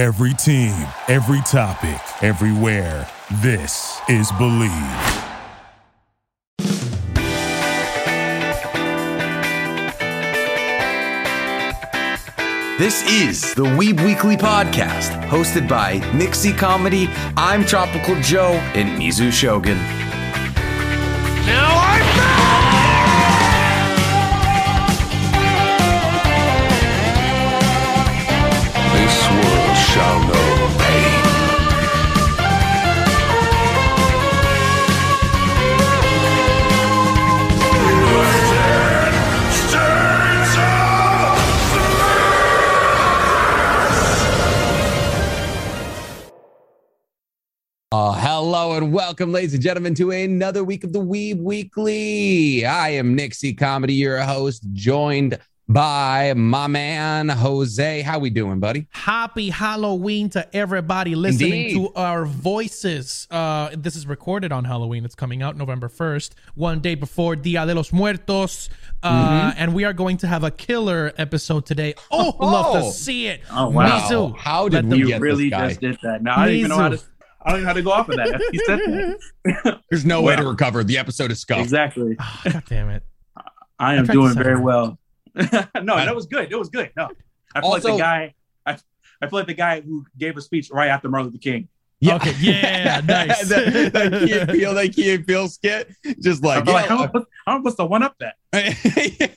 Every team, every topic, everywhere. This is Believe. This is the Weeb Weekly Podcast, hosted by Nixie Comedy. I'm Tropical Joe and Mizu Shogun. Now I'm back! This world shall know pain. Hello and welcome, ladies and gentlemen, to another week of the Weeb Weekly. I am Nixie Comedy, your host, joined by my man, Jose. How we doing, buddy? Happy Halloween to everybody listening to our voices. This is recorded on Halloween. It's coming out November 1st, one day before Dia de los Muertos. And we are going to have a killer episode today. Oh, love to see it. Oh, wow. Mizu, how did we get really this guy? Just did that. Now, I don't even know how to... I don't know how to go off of that. He said that. There's no way to recover. The episode is scuffed. Exactly. Oh, God damn it. I am doing very well. No, that was good. It was good. No, I feel like the guy. I feel like the guy who gave a speech right after Martin Luther King. Yeah, okay. Yeah, nice. that Key and Peele skit. Just like, I'm supposed to one up that.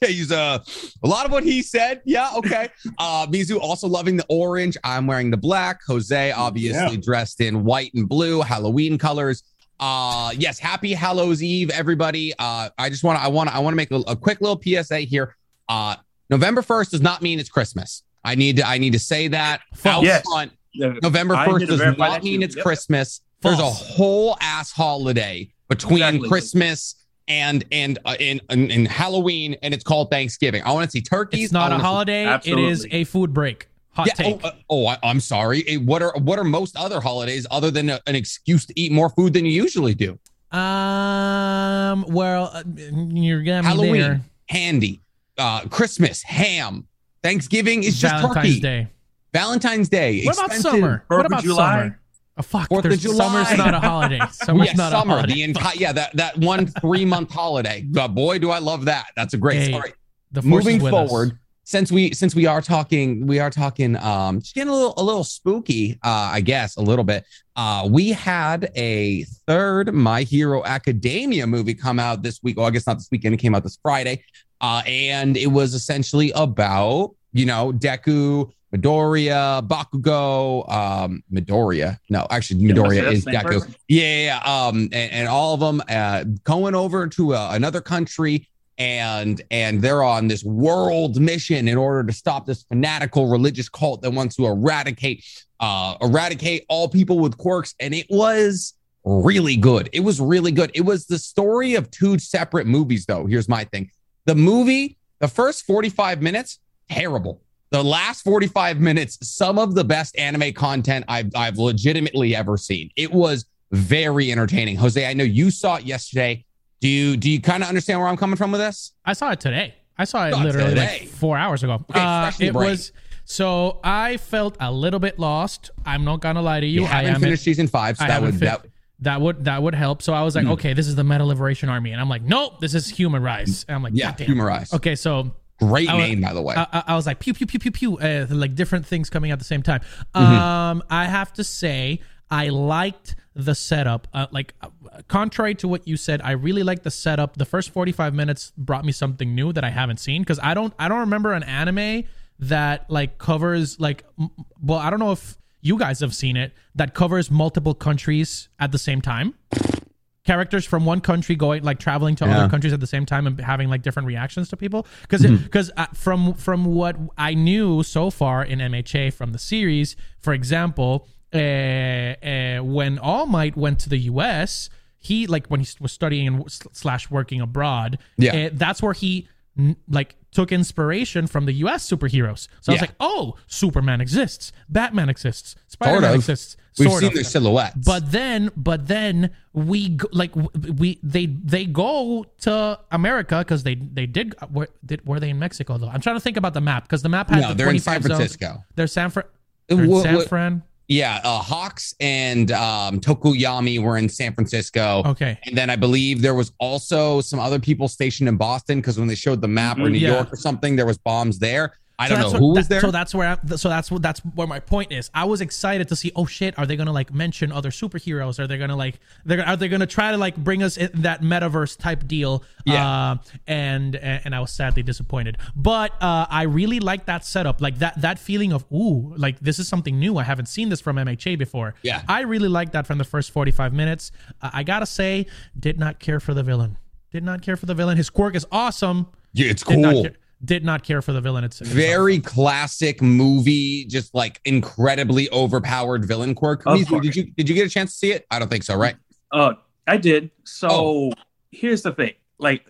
He's a lot of what he said. Yeah, okay. Mizu also loving the orange. I'm wearing the black. Jose obviously dressed in white and blue, Halloween colors. Yes, happy Hallows Eve, everybody. I want to make a quick little PSA here. November 1st does not mean it's Christmas. I need to say that. November 1st does not mean it's Christmas. False. There's a whole ass holiday between Christmas and Halloween, and it's called Thanksgiving. I want to see turkeys. It's not a holiday. It is a food break. Hot take. I'm sorry. What are most other holidays other than an excuse to eat more food than you usually do? Well, you're gonna Halloween there. Handy. Christmas ham. Thanksgiving is just turkey. Valentine's Day. What about summer? What about July? Oh, fuck. 4th of July. Summer's not a holiday. Summer's not a holiday. The entire that 1 3-month holiday. Boy, do I love that. That's a great story. Moving forward, since we are talking, just getting a little spooky, I guess, a little bit. We had a third My Hero Academia movie come out this week. Oh, I guess not this weekend. It came out this Friday. And it was essentially about, Deku, Midoriya, Bakugo, Midoriya. No, actually, Midoriya is Deku. Person? Yeah. And all of them going over to another country, and they're on this world mission in order to stop this fanatical religious cult that wants to eradicate all people with quirks. And it was really good. It was really good. It was the story of two separate movies, though. Here's my thing. The movie, the first 45 minutes, terrible. The last 45 minutes, some of the best anime content I've legitimately ever seen. It was very entertaining. Jose, I know you saw it yesterday. Do you kind of understand where I'm coming from with this? I saw it today. I saw it literally like 4 hours ago. Okay, so I felt a little bit lost. I'm not gonna lie to you. I haven't finished season 5. So that would help. So I was like, okay, this is the Metal Liberation Army, and I'm like, nope, this is Humarise. And I'm like, yeah, Humarise. Okay, so. Great name, by the way. I was like, pew, pew, pew, pew, pew, like different things coming at the same time. I have to say, I liked the setup. Contrary to what you said, I really liked the setup. The first 45 minutes brought me something new that I haven't seen, because I don't remember an anime that covers well, I don't know if you guys have seen it, that covers multiple countries at the same time. Characters from one country going traveling to other countries at the same time and having different reactions to people, because from what I knew so far in MHA from the series, for example, when All Might went to the U.S., he when he was studying and / working abroad, that's where he took inspiration from the U.S. superheroes. So I was like, oh, Superman exists, Batman exists, Spider-Man exists. We've seen their silhouettes. But then they go to America, because they did. Were they in Mexico though? I'm trying to think about the map, because the map had they're in San Francisco. They're San Francisco. San Fran? Yeah, Hawks and Tokuyami were in San Francisco. Okay. And then I believe there was also some other people stationed in Boston, because when they showed the map or New York or something, there was bombs there. I don't know who was there. So that's where my point is. I was excited to see, oh shit, are they going to like mention other superheroes? Are they going to like, are they going to try to like bring us in that metaverse type deal? Yeah. And I was sadly disappointed. But I really liked that setup, like that feeling of, ooh, like this is something new. I haven't seen this from MHA before. Yeah. I really liked that from the first 45 minutes. I got to say, did not care for the villain. His quirk is awesome. Yeah, it's cool. Did not care for the villain. It's very classic movie, just like incredibly overpowered villain quirk. Did you get a chance to see it? I don't think so, right? I did. So here's the thing. Like,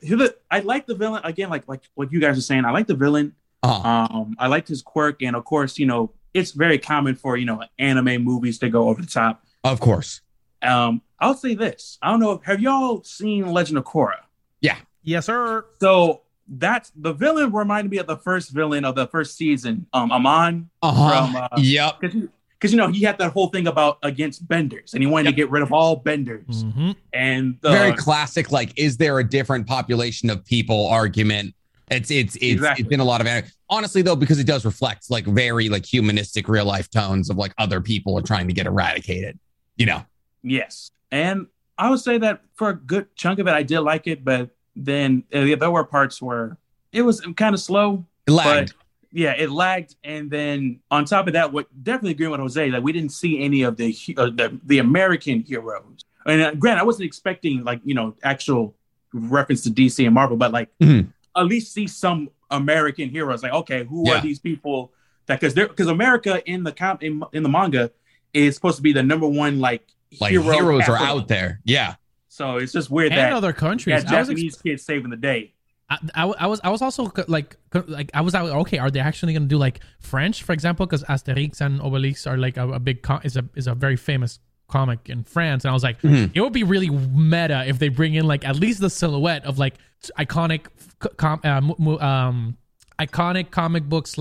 I like the villain again. Like what you guys are saying, I like the villain. Uh-huh. I liked his quirk, and of course, you know, it's very common for anime movies to go over the top. Of course. I'll say this. I don't know. Have y'all seen Legend of Korra? Yeah. Yes, sir. So. That's the villain reminded me of the first villain of the first season, Amon. Yep. Because he had that whole thing about against benders, and he wanted to get rid of all benders. Mm-hmm. And very classic, like, is there a different population of people argument? It's been a lot of anime. Honestly, though, because it does reflect like very like humanistic real life tones of like other people are trying to get eradicated. Yes, and I would say that for a good chunk of it, I did like it, but. Then there were parts where it was kind of slow. It lagged. It lagged. And then on top of that, what definitely agree with Jose, that we didn't see any of the American heroes. And granted, I wasn't expecting like, actual reference to DC and Marvel, but like at least see some American heroes. Like, okay, who are these people? Because America in the manga is supposed to be the number one like heroes are out there. Yeah. So it's just weird that other countries, that Japanese kids saving the day. I was also are they actually going to do like French, for example? Because Asterix and Obelix are like a big is a very famous comic in France, and I was like, it would be really meta if they bring in like at least the silhouette of like iconic comic book /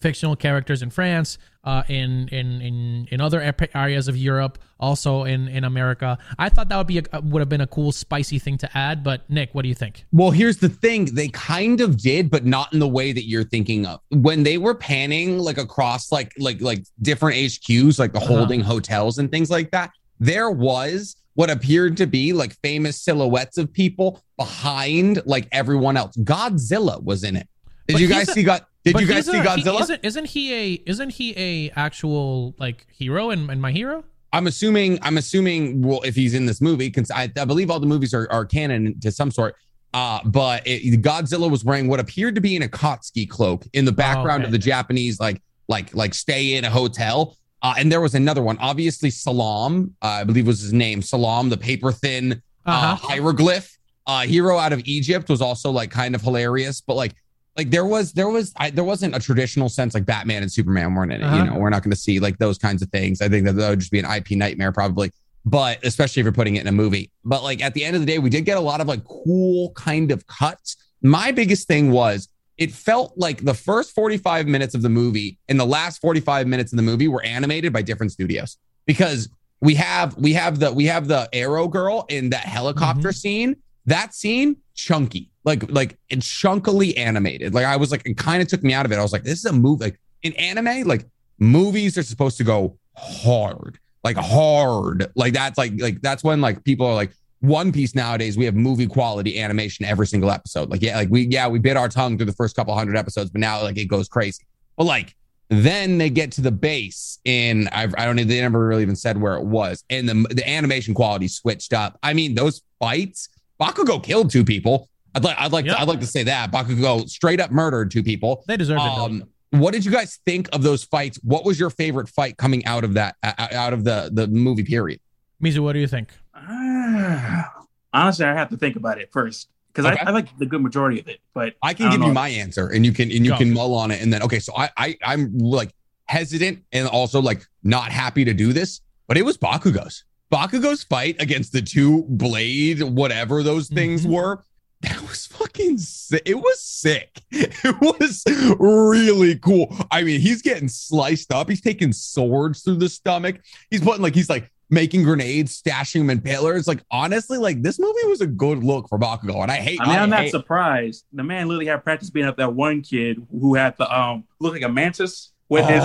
fictional characters in France. In other areas of Europe, also in America. I thought that would have been a cool, spicy thing to add. But Nick, what do you think? Well, here's the thing. They kind of did, but not in the way that you're thinking of. When they were panning like across like different HQs, like the holding hotels and things like that, there was what appeared to be like famous silhouettes of people behind like everyone else. Godzilla was in it. Did you guys see Godzilla? Isn't he a actual like hero in My Hero? I'm assuming. Well, if he's in this movie, because I believe all the movies are canon to some sort. But Godzilla was wearing what appeared to be an Akatsuki cloak in the background of the Japanese like stay in a hotel. And there was another one, obviously Salaam, I believe was his name. Salaam, the paper thin hieroglyph hero out of Egypt, was also like kind of hilarious, but like. Like there wasn't a traditional sense like Batman and Superman weren't in it. We're not going to see like those kinds of things. I think that would just be an IP nightmare probably, but especially if you're putting it in a movie. But like at the end of the day, we did get a lot of like cool kind of cuts. My biggest thing was it felt like the first 45 minutes of the movie and the last 45 minutes of the movie were animated by different studios, because we have the Arrow girl in that helicopter scene. That scene, chunky. Like it's chunkily animated. Like I was like, it kind of took me out of it. I was like, this is a movie. Like in anime, like movies are supposed to go hard, like hard. Like that's when like people are like One Piece nowadays. We have movie quality animation every single episode. Like we bit our tongue through the first couple hundred episodes, but now like it goes crazy. But like then they get to the base, and I don't know. They never really even said where it was, and the animation quality switched up. I mean, those fights. Bakugo killed two people. I'd like to say that Bakugo straight up murdered two people. They deserved it. What did you guys think of those fights? What was your favorite fight coming out of that, out of the movie period? Mizu, what do you think? Honestly, I have to think about it first, because I like the good majority of it. But I can give you my answer, and you can mull on it, and then okay. So I'm like hesitant and also like not happy to do this, but it was Bakugo's fight against the two blade, whatever those things were. That was fucking sick. It was sick. It was really cool. I mean, he's getting sliced up. He's taking swords through the stomach. He's putting like, he's like making grenades, stashing them in pillars. Like, honestly, like this movie was a good look for Bakugo. And I hate, I mean, I'm not surprised. The man literally had practice beating up that one kid who had the, look like a mantis with his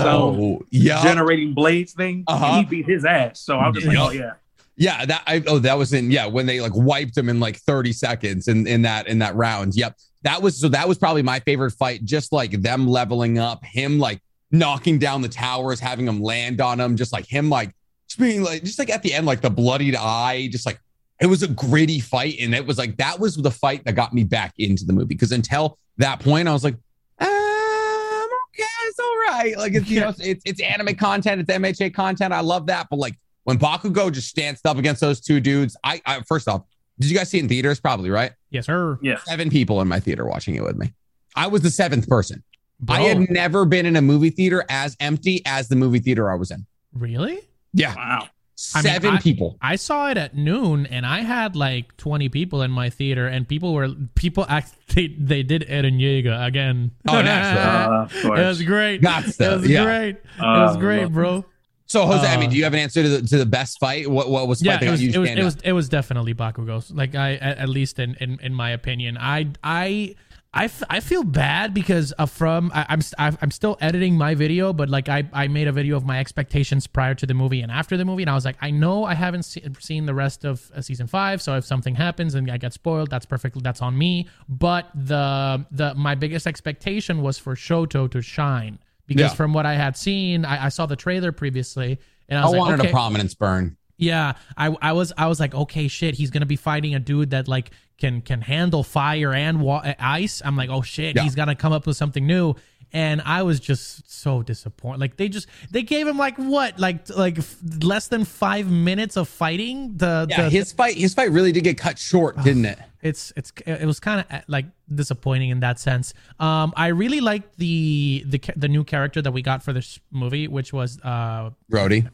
generating blades thing. And he beat his ass. So I'm just like, oh yeah. Yeah, that was in when they like wiped him in like 30 seconds in that round. Yep. That was probably my favorite fight, just like them leveling up, him like knocking down the towers, having him land on him, just like him like just being like just like at the end, like the bloodied eye, just like it was a gritty fight. And it was like that was the fight that got me back into the movie, because until that point, I was like, okay, it's all right. Like it's it's anime content, it's MHA content. I love that, but like when Bakugo just stands up against those two dudes, I first off, did you guys see it in theaters? Probably, right? Yes, sir. Yeah. 7 people in my theater watching it with me. I was the 7th person. Bro. I had never been in a movie theater as empty as the movie theater I was in. Really? Yeah. Wow. 7 people. I saw it at noon, and I had like 20 people in my theater, and people did Eren Yeager again. Oh, naturally. It was great. Gotcha. It was great. It was great, bro. So, Jose, I mean, do you have an answer to the best fight? What was the fight that you stand up? It was definitely Bakugo's. Like, at least in my opinion, I feel bad because I'm still editing my video, but like I made a video of my expectations prior to the movie and after the movie, and I was like, I know I haven't seen the rest of season 5, so if something happens and I get spoiled, that's on me. But my biggest expectation was for Shoto to shine. Because from what I had seen, I saw the trailer previously, and I wanted a prominence burn. Yeah, I was like, okay, shit, he's gonna be fighting a dude that like can handle fire and ice. I'm like, oh shit, he's gonna come up with something new. And I was just so disappointed. Like they gave him like what, less than 5 minutes of fighting. His fight really did get cut short, didn't it? It was kind of like disappointing in that sense. I really liked the new character that we got for this movie, which was Rhodey.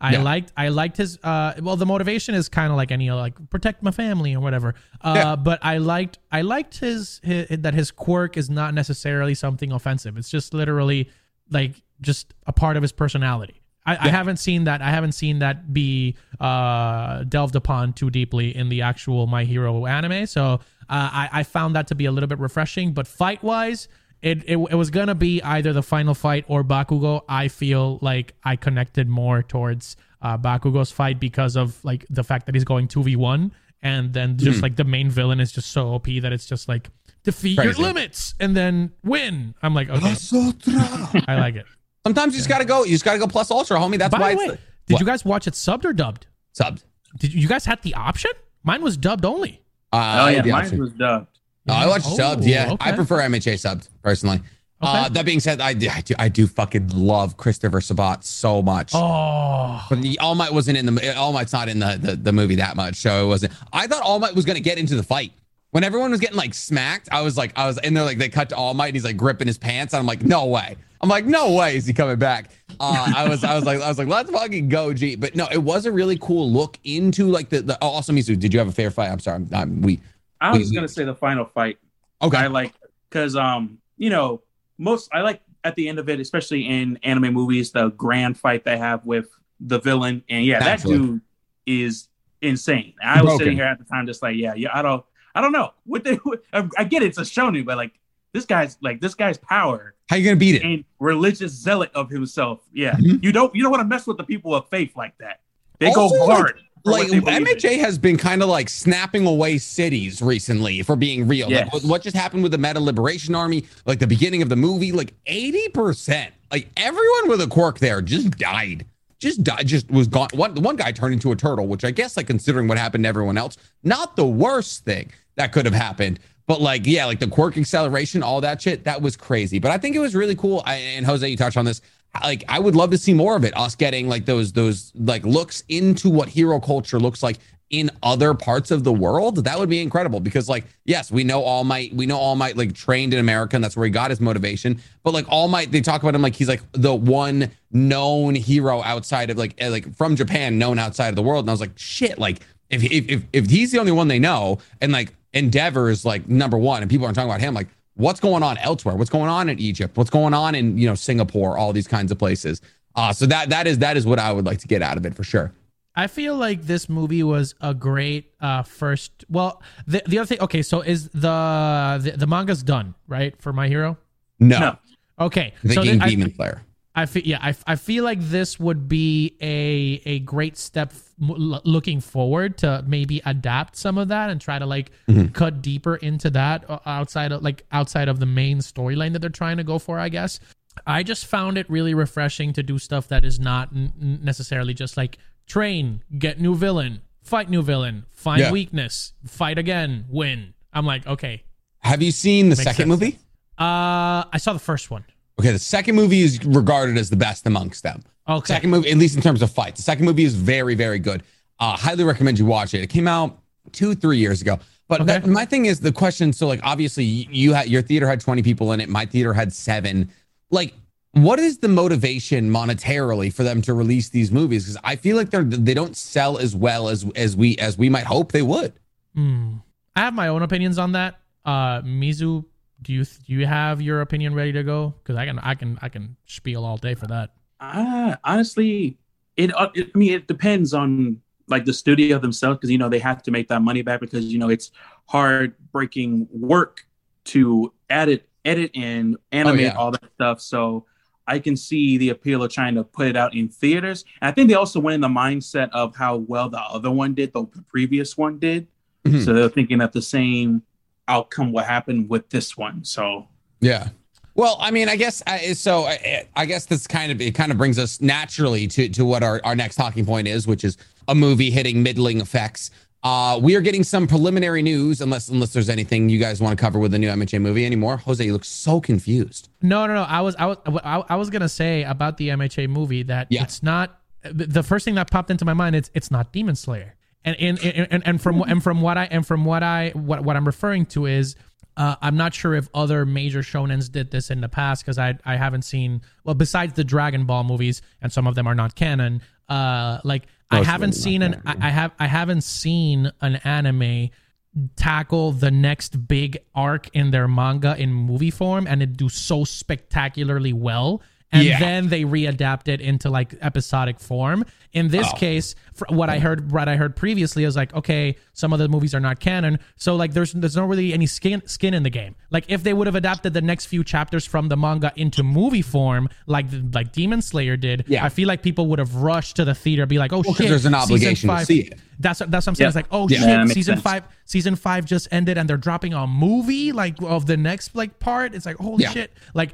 I liked his the motivation is kind of like any protect my family or whatever. But I liked his that his quirk is not necessarily something offensive. It's just literally like just a part of his personality. I haven't seen that be delved upon too deeply in the actual My Hero anime. So I found that to be a little bit refreshing. But fight wise, it was going to be either the final fight or Bakugo. I feel like I connected more towards Bakugo's fight because of like the fact that he's going 2v1. And then just like the main villain is just so OP that it's just like defeat your limits and then win. I'm like, okay. I like it. Sometimes you just gotta go. You just gotta go plus ultra, homie. That's why. By the way, did you guys watch it subbed or dubbed? Subbed. Did you guys had the option? Mine was dubbed only. Mine was dubbed. I watched subbed. Yeah, okay. I prefer MHA subbed personally. Okay. That being said, I do fucking love Christopher Sabat so much. Oh, but All Might's not in the movie that much, so it wasn't. I thought All Might was gonna get into the fight. When everyone was getting like smacked, I was in there like they cut to All Might and he's like gripping his pants. And I'm like, no way. Is he coming back? I was like, let's fucking go, G. But no, it was a really cool look into like the awesome Mizu. Did you have a favorite fight? I'm sorry, I was gonna say the final fight. Okay, I like because I like at the end of it, especially in anime movies, the grand fight they have with the villain, and naturally. That dude is insane. I was sitting here at the time just like, I don't know what they. I get it, it's a shonen, but like this guy's power. How you gonna beat it? A religious zealot of himself. Yeah, you don't want to mess with the people of faith like that. They also, go hard. Like MHA has been kind of like snapping away cities recently. If we're being real, like, what just happened with the Meta Liberation Army? Like the beginning of the movie, like 80%, like everyone with a quirk there just died. Just was gone. One guy turned into a turtle, which I guess, like, considering what happened to everyone else, not the worst thing that could have happened. But, like, yeah, like the quirk acceleration, all that shit, that was crazy. But I think it was really cool. And Jose, you touched on this. Like, I would love to see more of it. Us getting like those like looks into what hero culture looks like in other parts of the world. That would be incredible because, like, yes, we know All Might like trained in America, and that's where he got his motivation. But like All Might, they talk about him like he's like the one known hero outside of like from Japan, known outside of the world. And I was like, shit, like if he's the only one they know, and like Endeavor is like number one, and people aren't talking about him. Like, what's going on elsewhere? What's going on in Egypt? What's going on in, you know, Singapore? All these kinds of places. So that is what I would like to get out of it for sure. I feel like this movie was a great first. Well, the other thing. Okay, so is the manga's done, right, for My Hero? No. Okay. Demon Slayer. I feel like this would be a great step looking forward to maybe adapt some of that and try to cut deeper into that outside of the main storyline that they're trying to go for, I guess. I just found it really refreshing to do stuff that is not necessarily just like train, get new villain, fight new villain, find weakness, fight again, win. I'm like, okay. Have you seen the second movie? I saw the first one. Okay, the second movie is regarded as the best amongst them. Okay. Second movie, at least in terms of fights. The second movie is very, very good. Highly recommend you watch it. It came out 2-3 years ago. But my thing is the question, so like obviously you had, your theater had 20 people in it. My theater had 7. Like, what is the motivation monetarily for them to release these movies? Because I feel like they don't sell as well as we might hope they would. I have my own opinions on that. Mizu, do you have your opinion ready to go? Because I can spiel all day for that. Honestly, it depends on like the studio themselves, because you know they have to make that money back, because you know it's hard-breaking work to edit and animate all that stuff. So I can see the appeal of trying to put it out in theaters. And I think they also went in the mindset of how well the other one did, the previous one did. Mm-hmm. So they're thinking that the same outcome will happen with this one. So, yeah. Well, I mean, I guess, this kind of brings us naturally to what our next talking point is, which is a movie hitting middling effects. We are getting some preliminary news, unless there's anything you guys want to cover with the new MHA movie anymore. Jose, you look so confused. No. I was gonna say about the MHA movie that it's not. The first thing that popped into my mind is it's not Demon Slayer, and from what I'm referring to is I'm not sure if other major shonens did this in the past, because I haven't seen, well, besides the Dragon Ball movies, and some of them are not canon. I haven't seen an anime tackle the next big arc in their manga in movie form and it do so spectacularly well, and then they readapt it into like episodic form. In this case, what I heard previously is like, okay, some of the movies are not canon, so like there's not really any skin in the game. Like if they would have adapted the next few chapters from the manga into movie form, like Demon Slayer did, I feel like people would have rushed to the theater and be like, oh, shit, there's an obligation to see it. That's what I'm saying. Yeah. It's like, shit, season five just ended and they're dropping a movie like of the next like part. It's like, holy shit, like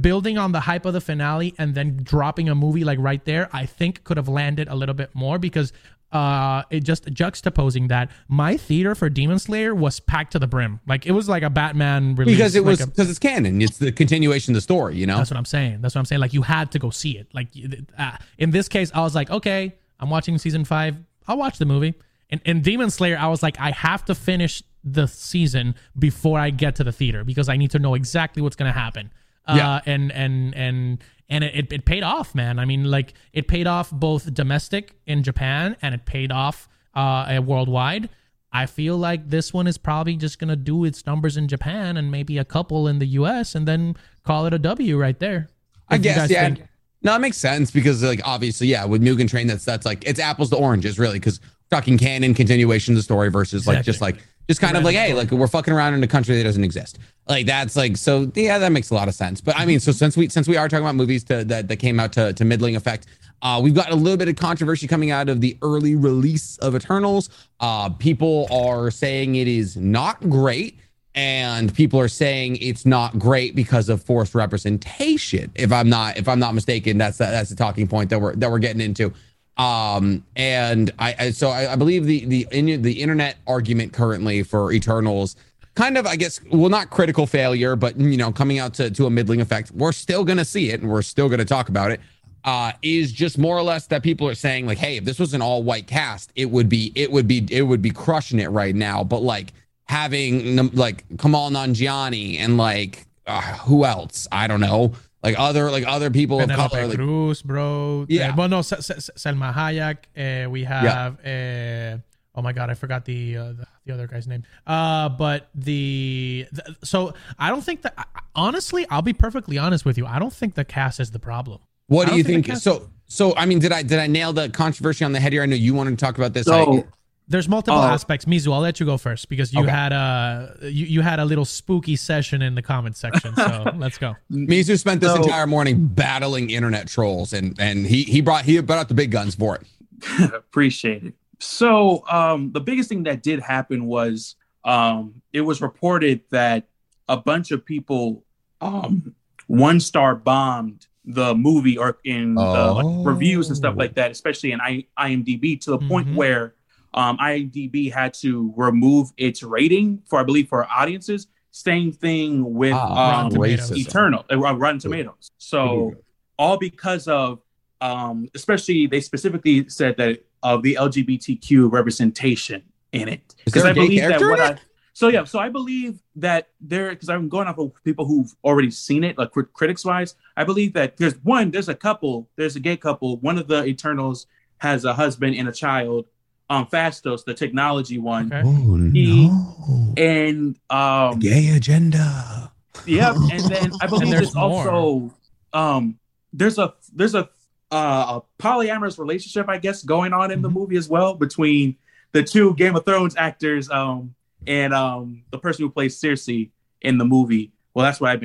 building on the hype of the finale and then dropping a movie like right there, I think could have landed a little bit more, because it just juxtaposing that, my theater for Demon Slayer was packed to the brim. Like it was like a Batman release, because it's canon. It's the continuation of the story, you know? That's what I'm saying. Like you had to go see it. Like in this case, I was like, okay, I'm watching season 5. I'll watch the movie. And in Demon Slayer, I was like, I have to finish the season before I get to the theater, because I need to know exactly what's going to happen. And it paid off, man. I mean, like it paid off both domestic in Japan and it paid off worldwide. I feel like this one is probably just going to do its numbers in Japan and maybe a couple in the US and then call it a W right there. I guess, yeah. No, it makes sense, because like obviously, yeah, with Mugen Train, that's like it's apples to oranges really, because talking canon continuation of the story versus hey, like we're fucking around in a country that doesn't exist. Like that's like, so yeah, that makes a lot of sense. But I mean, so since we are talking about movies that came out to middling effect, we've got a little bit of controversy coming out of the early release of Eternals. People are saying it is not great, and people are saying it's not great because of forced representation. If I'm not mistaken, that's the talking point that we're getting into. And I believe the internet argument currently for Eternals, kind of, I guess, well, not critical failure, but, you know, coming out to a middling effect, we're still going to see it and we're still going to talk about it, is just more or less that people are saying like, hey, if this was an all white cast, it would be crushing it right now. But like having like Kamal Nanjiani and like, who else? I don't know. Like other people of color, like Cruz, bro. Yeah. Selma Hayek. We have Oh my God, I forgot the other guy's name. But so I don't think that, honestly, I'll be perfectly honest with you. I don't think the cast is the problem. What do you think? So I mean, did I nail the controversy on the head here? I know you wanted to talk about this. So there's multiple aspects. Mizu, I'll let you go first because you had a you had a little spooky session in the comment section. So let's go. Mizu spent this entire morning battling internet trolls, and he brought out the big guns for it. Appreciate it. So the biggest thing that did happen was it was reported that a bunch of people one-star bombed the movie or in the reviews and stuff like that, especially in IMDb, to the point where IMDb had to remove its rating for audiences. Same thing with Rotten Tomatoes. So all because of especially they specifically said that of the LGBTQ representation in it, because I believe that I believe that there, because I'm going off of people who've already seen it, like critics wise, I believe that there's a gay couple. One of the Eternals has a husband and a child. Fastos, the technology one, and gay agenda. Yep, and then I believe there's also there's a polyamorous relationship, I guess, going on in the movie as well between the two Game of Thrones actors and the person who plays Cersei in the movie. Well, that's what I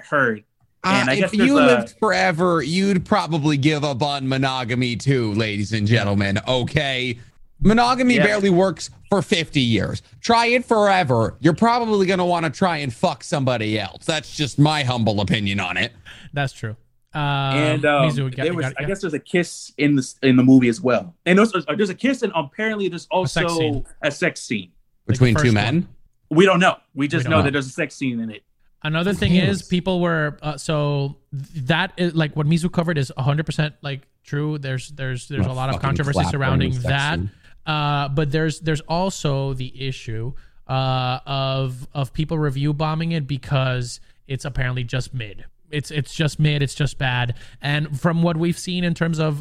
heard. And I guess if you lived forever, you'd probably give up on monogamy too, ladies and gentlemen. Okay, monogamy barely works for 50 years. Try it forever. You're probably going to want to try and fuck somebody else. That's just my humble opinion on it. That's true. I guess there's a kiss in the movie as well, and there's a kiss, and apparently there's also a sex scene between two men. We don't know. We just know that there's a sex scene in it. Another thing is people were so that is like what Mizu covered is 100% like true. There's a lot of controversy surrounding that, but there's also the issue of people review bombing it because it's apparently just mid. It's just mid. It's just bad. And from what we've seen in terms of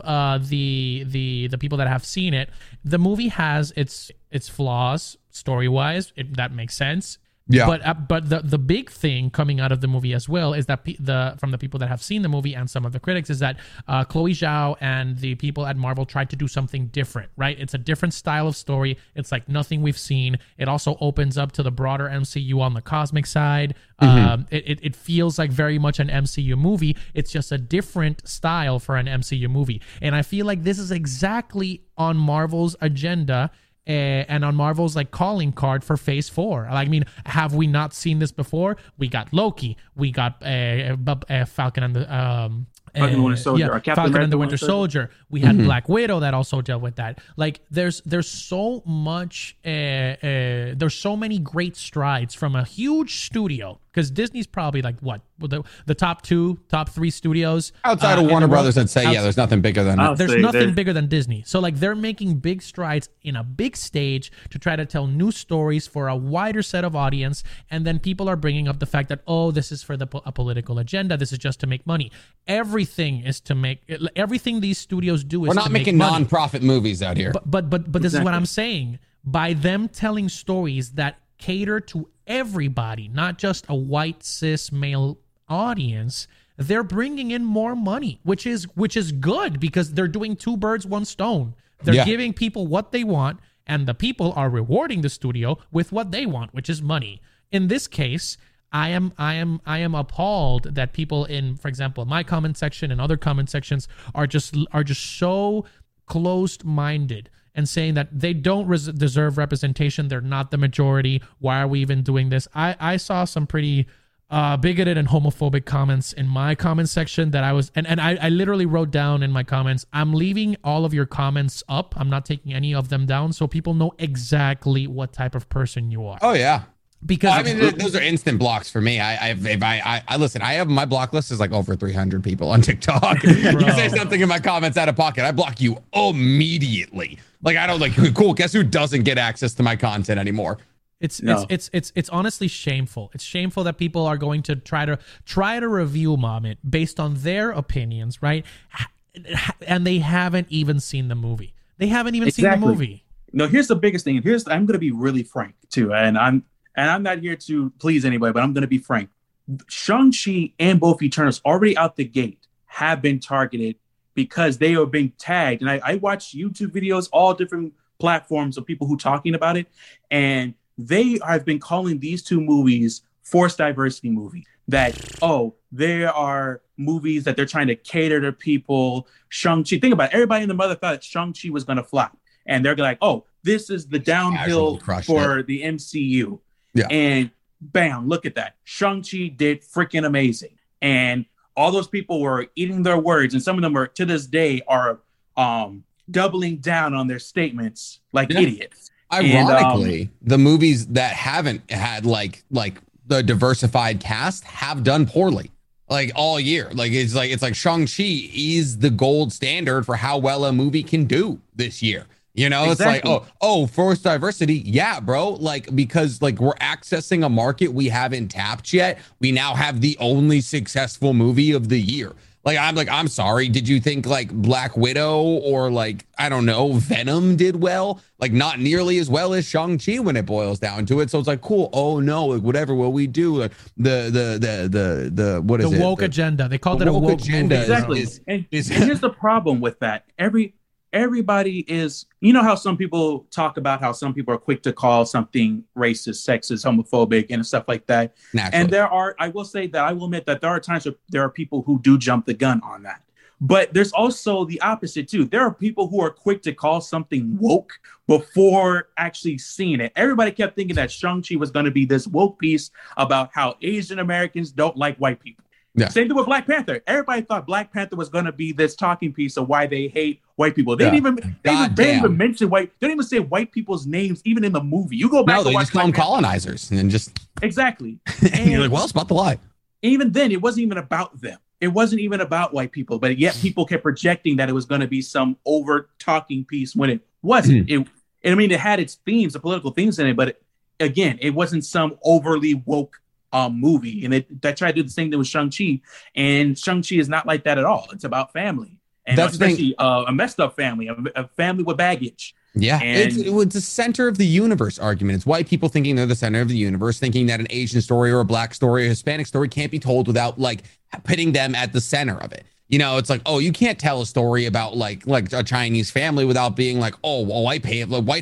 the people that have seen it, the movie has its flaws story wise. That makes sense. Yeah. But the big thing coming out of the movie as well is that from the people that have seen the movie and some of the critics is that Chloe Zhao and the people at Marvel tried to do something different, right? It's a different style of story. It's like nothing we've seen. It also opens up to the broader MCU on the cosmic side. It feels like very much an MCU movie. It's just a different style for an MCU movie. And I feel like this is exactly on Marvel's agenda and on Marvel's like calling card for Phase 4. I mean, have we not seen this before? We got Loki, we got Falcon and the Winter Soldier. We had Black Widow that also dealt with that. Like, there's so much, there's so many great strides from a huge studio, because Disney's probably like the top three studios outside of Warner Brothers. I'd say there's nothing bigger than it. There's nothing bigger than Disney. So like they're making big strides in a big stage to try to tell new stories for a wider set of audience, and then people are bringing up the fact that this is for a political agenda. This is just to make money. Everything these studios do is we're not making non-profit movies out here. But this is what I'm saying. By them telling stories that cater to everybody, not just a white cis male audience, they're bringing in more money, which is good, because they're doing two birds, one stone. They're giving people what they want, and the people are rewarding the studio with what they want, which is money. In this case, I am appalled that people in, for example, my comment section and other comment sections are just so closed-minded and saying that they don't deserve representation. They're not the majority. Why are we even doing this? I saw some pretty bigoted and homophobic comments in my comment section that I was, and I literally wrote down in my comments, I'm leaving all of your comments up. I'm not taking any of them down, so people know exactly what type of person you are. Oh, yeah. Because those are instant blocks for me. I have my block list is like over 300 people on TikTok. You say something in my comments out of pocket, I block you immediately. Like, I don't like, cool, guess who doesn't get access to my content anymore? It's honestly shameful. It's shameful that people are going to try to review mom it based on their opinions, right? And they haven't even seen the movie. No, here's the biggest thing. I'm going to be really frank too, and I'm not here to please anybody, but I'm going to be frank. Shang-Chi and both Eternals already out the gate have been targeted because they are being tagged. And I watch YouTube videos, all different platforms of people who talking about it, and they have been calling these two movies forced diversity movies. That, oh, there are movies that they're trying to cater to people. Shang-Chi, think about it. Everybody in the mother thought that Shang-Chi was going to flop. And they're like, oh, this is the downhill for the MCU. Yeah. And bam, look at that. Shang-Chi did freaking amazing. And all those people were eating their words. And some of them are, to this day, are doubling down on their statements like idiots. Ironically, the movies that haven't had like the diversified cast have done poorly like all year. It's like Shang-Chi is the gold standard for how well a movie can do this year. You know, exactly. It's like, oh, forced diversity. Yeah, bro. Like, because like we're accessing a market we haven't tapped yet. We now have the only successful movie of the year. I'm sorry. Did you think like Black Widow or like, I don't know, Venom did well? Like not nearly as well as Shang-Chi when it boils down to it. So it's like, cool. Oh no, like whatever will we do? Like the what is it? The woke agenda. They called it a woke agenda. Exactly. And here's the problem with that. Everybody is, you know how some people talk about how some people are quick to call something racist, sexist, homophobic, and stuff like that. Naturally. And I will admit that there are times where there are people who do jump the gun on that. But there's also the opposite too. There are people who are quick to call something woke before actually seeing it. Everybody kept thinking that Shang-Chi was going to be this woke piece about how Asian Americans don't like white people. Yeah. Same thing with Black Panther. Everybody thought Black Panther was going to be this talking piece of why they hate white people. They didn't even mention white. They didn't even say white people's names even in the movie. You go back. No, they just call them colonizers and just exactly. And you're like, well, it's about the lie. Even then, it wasn't even about them. It wasn't even about white people. But yet, people kept projecting that it was going to be some over talking piece when it wasn't. It had its themes, the political themes in it, but it wasn't some overly woke movie, and they tried to do the same thing with Shang-Chi, and Shang-Chi is not like that at all. It's about family, and especially a messed up family, a family with baggage. Yeah, it's the center of the universe argument. It's white people thinking they're the center of the universe, thinking that an Asian story or a black story or a Hispanic story can't be told without like putting them at the center of it. You know, it's like, oh, you can't tell a story about like a Chinese family without being like, oh, well, white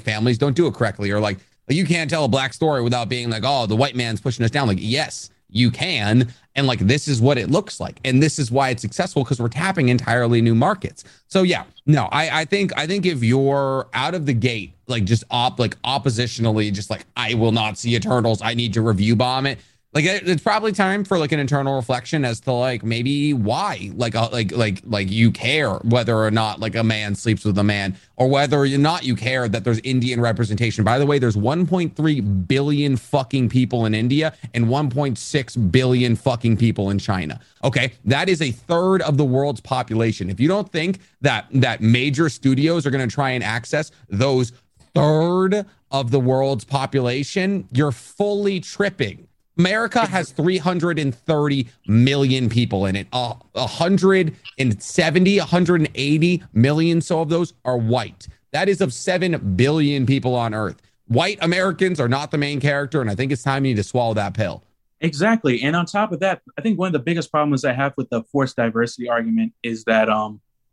families don't do it correctly, or like, you can't tell a black story without being like, oh, the white man's pushing us down. Like, yes, you can. And like, this is what it looks like. And this is why it's successful, because we're tapping entirely new markets. So yeah, no, I think if you're out of the gate, like just oppositionally, just like, I will not see Eternals, I need to review bomb it. Like, it's probably time for like an internal reflection as to like maybe why like you care whether or not like a man sleeps with a man, or whether or not you care that there's Indian representation. By the way, there's 1.3 billion fucking people in India and 1.6 billion fucking people in China. Okay, that is a third of the world's population. If you don't think that major studios are going to try and access those third of the world's population, you're fully tripping. America has 330 million people in it. 180 million so of those are white. That is of 7 billion people on Earth. White Americans are not the main character, and I think it's time you need to swallow that pill. Exactly. And on top of that, I think one of the biggest problems I have with the forced diversity argument is that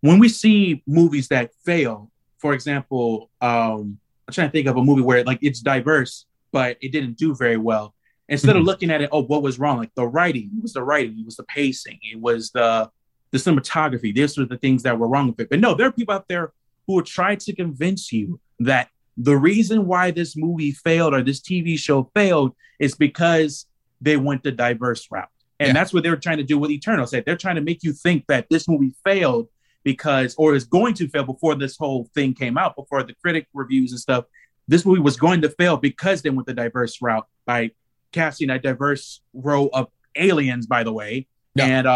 when we see movies that fail, for example, I'm trying to think of a movie where like it's diverse, but it didn't do very well. Instead of looking at it, oh, what was wrong? Like the writing, it was the pacing, it was the cinematography. These were the things that were wrong with it. But no, there are people out there who will try to convince you that the reason why this movie failed or this TV show failed is because they went the diverse route. And that's what they were trying to do with Eternals. They're trying to make you think that this movie failed because, or is going to fail before this whole thing came out, before the critic reviews and stuff. This movie was going to fail because they went the diverse route by casting a diverse row of aliens, by the way, and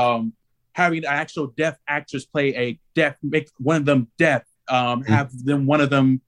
having an actual deaf actress play a deaf, make one of them deaf, have one of them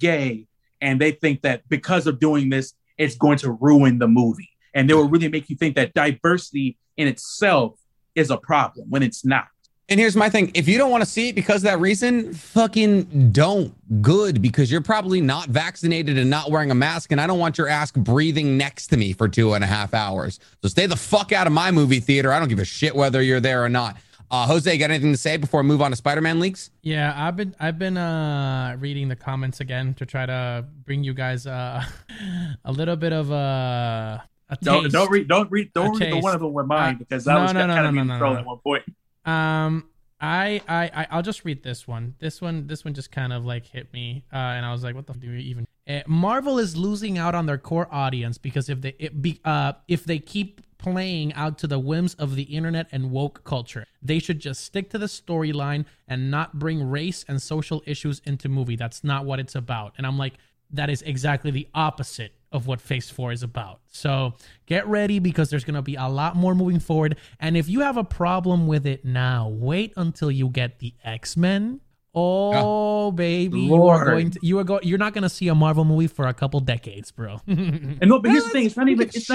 gay, and they think that because of doing this, it's going to ruin the movie, and they will really make you think that diversity in itself is a problem when it's not. And here's my thing. If you don't want to see it because of that reason, fucking don't. Good, because you're probably not vaccinated and not wearing a mask, and I don't want your ass breathing next to me for 2.5 hours. So stay the fuck out of my movie theater. I don't give a shit whether you're there or not. Jose, got anything to say before we move on to Spider-Man leaks? Yeah, I've been reading the comments again to try to bring you guys a little bit of a taste. Don't read the one of them with mine, because that was kind of being thrown at one point. I'll just read this one. This one just kind of like hit me, and I was like, "What the fuck do we even?" Marvel is losing out on their core audience because if they keep playing out to the whims of the internet and woke culture, they should just stick to the storyline and not bring race and social issues into movie. That's not what it's about. And I'm like, that is exactly the opposite of what Phase 4 is about. So get ready, because there's going to be a lot more moving forward. And if you have a problem with it now, wait until you get the X-Men. Oh, baby, you're not going to see a Marvel movie for a couple decades, bro. And no, but here's the thing. It's not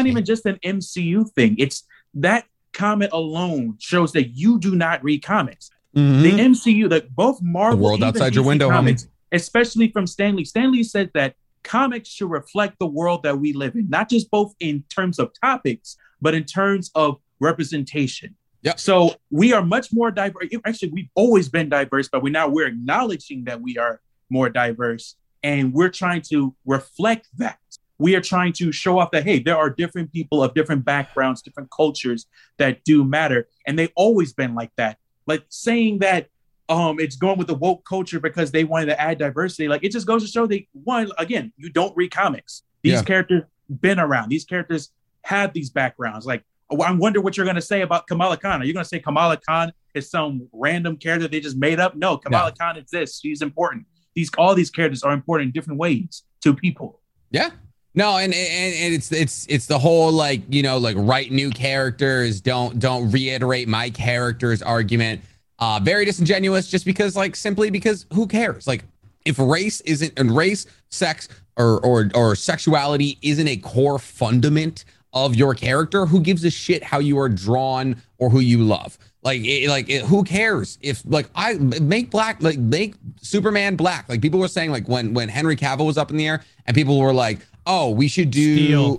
even just an MCU thing. It's that comment alone shows that you do not read comics. Mm-hmm. The MCU, like both Marvel, the world outside your window, comics, especially from Stan Lee. Stan Lee said that comics should reflect the world that we live in, not just both in terms of topics, but in terms of representation. Yep. So we are much more diverse. Actually, we've always been diverse, but we're acknowledging that we are more diverse, and we're trying to reflect that. We are trying to show off that, hey, there are different people of different backgrounds, different cultures that do matter. And they've always been like that. Like saying that it's going with the woke culture because they wanted to add diversity. Like, it just goes to show that, one, again, you don't read comics. These characters been around. These characters have these backgrounds. Like, I wonder what you're going to say about Kamala Khan. Are you going to say Kamala Khan is some random character they just made up? No, Kamala Khan exists. She's important. All these characters are important in different ways to people. Yeah. No, and it's the whole, like, you know, like, write new characters. Don't reiterate my character's argument. Very disingenuous, just because, like, simply because who cares? Like, if race isn't, and race, sex, or sexuality isn't a core fundament of your character, who gives a shit how you are drawn or who you love? Who cares? If, like, I make Superman black. Like, people were saying, like, when Henry Cavill was up in the air, and people were like, oh, we should do a Steel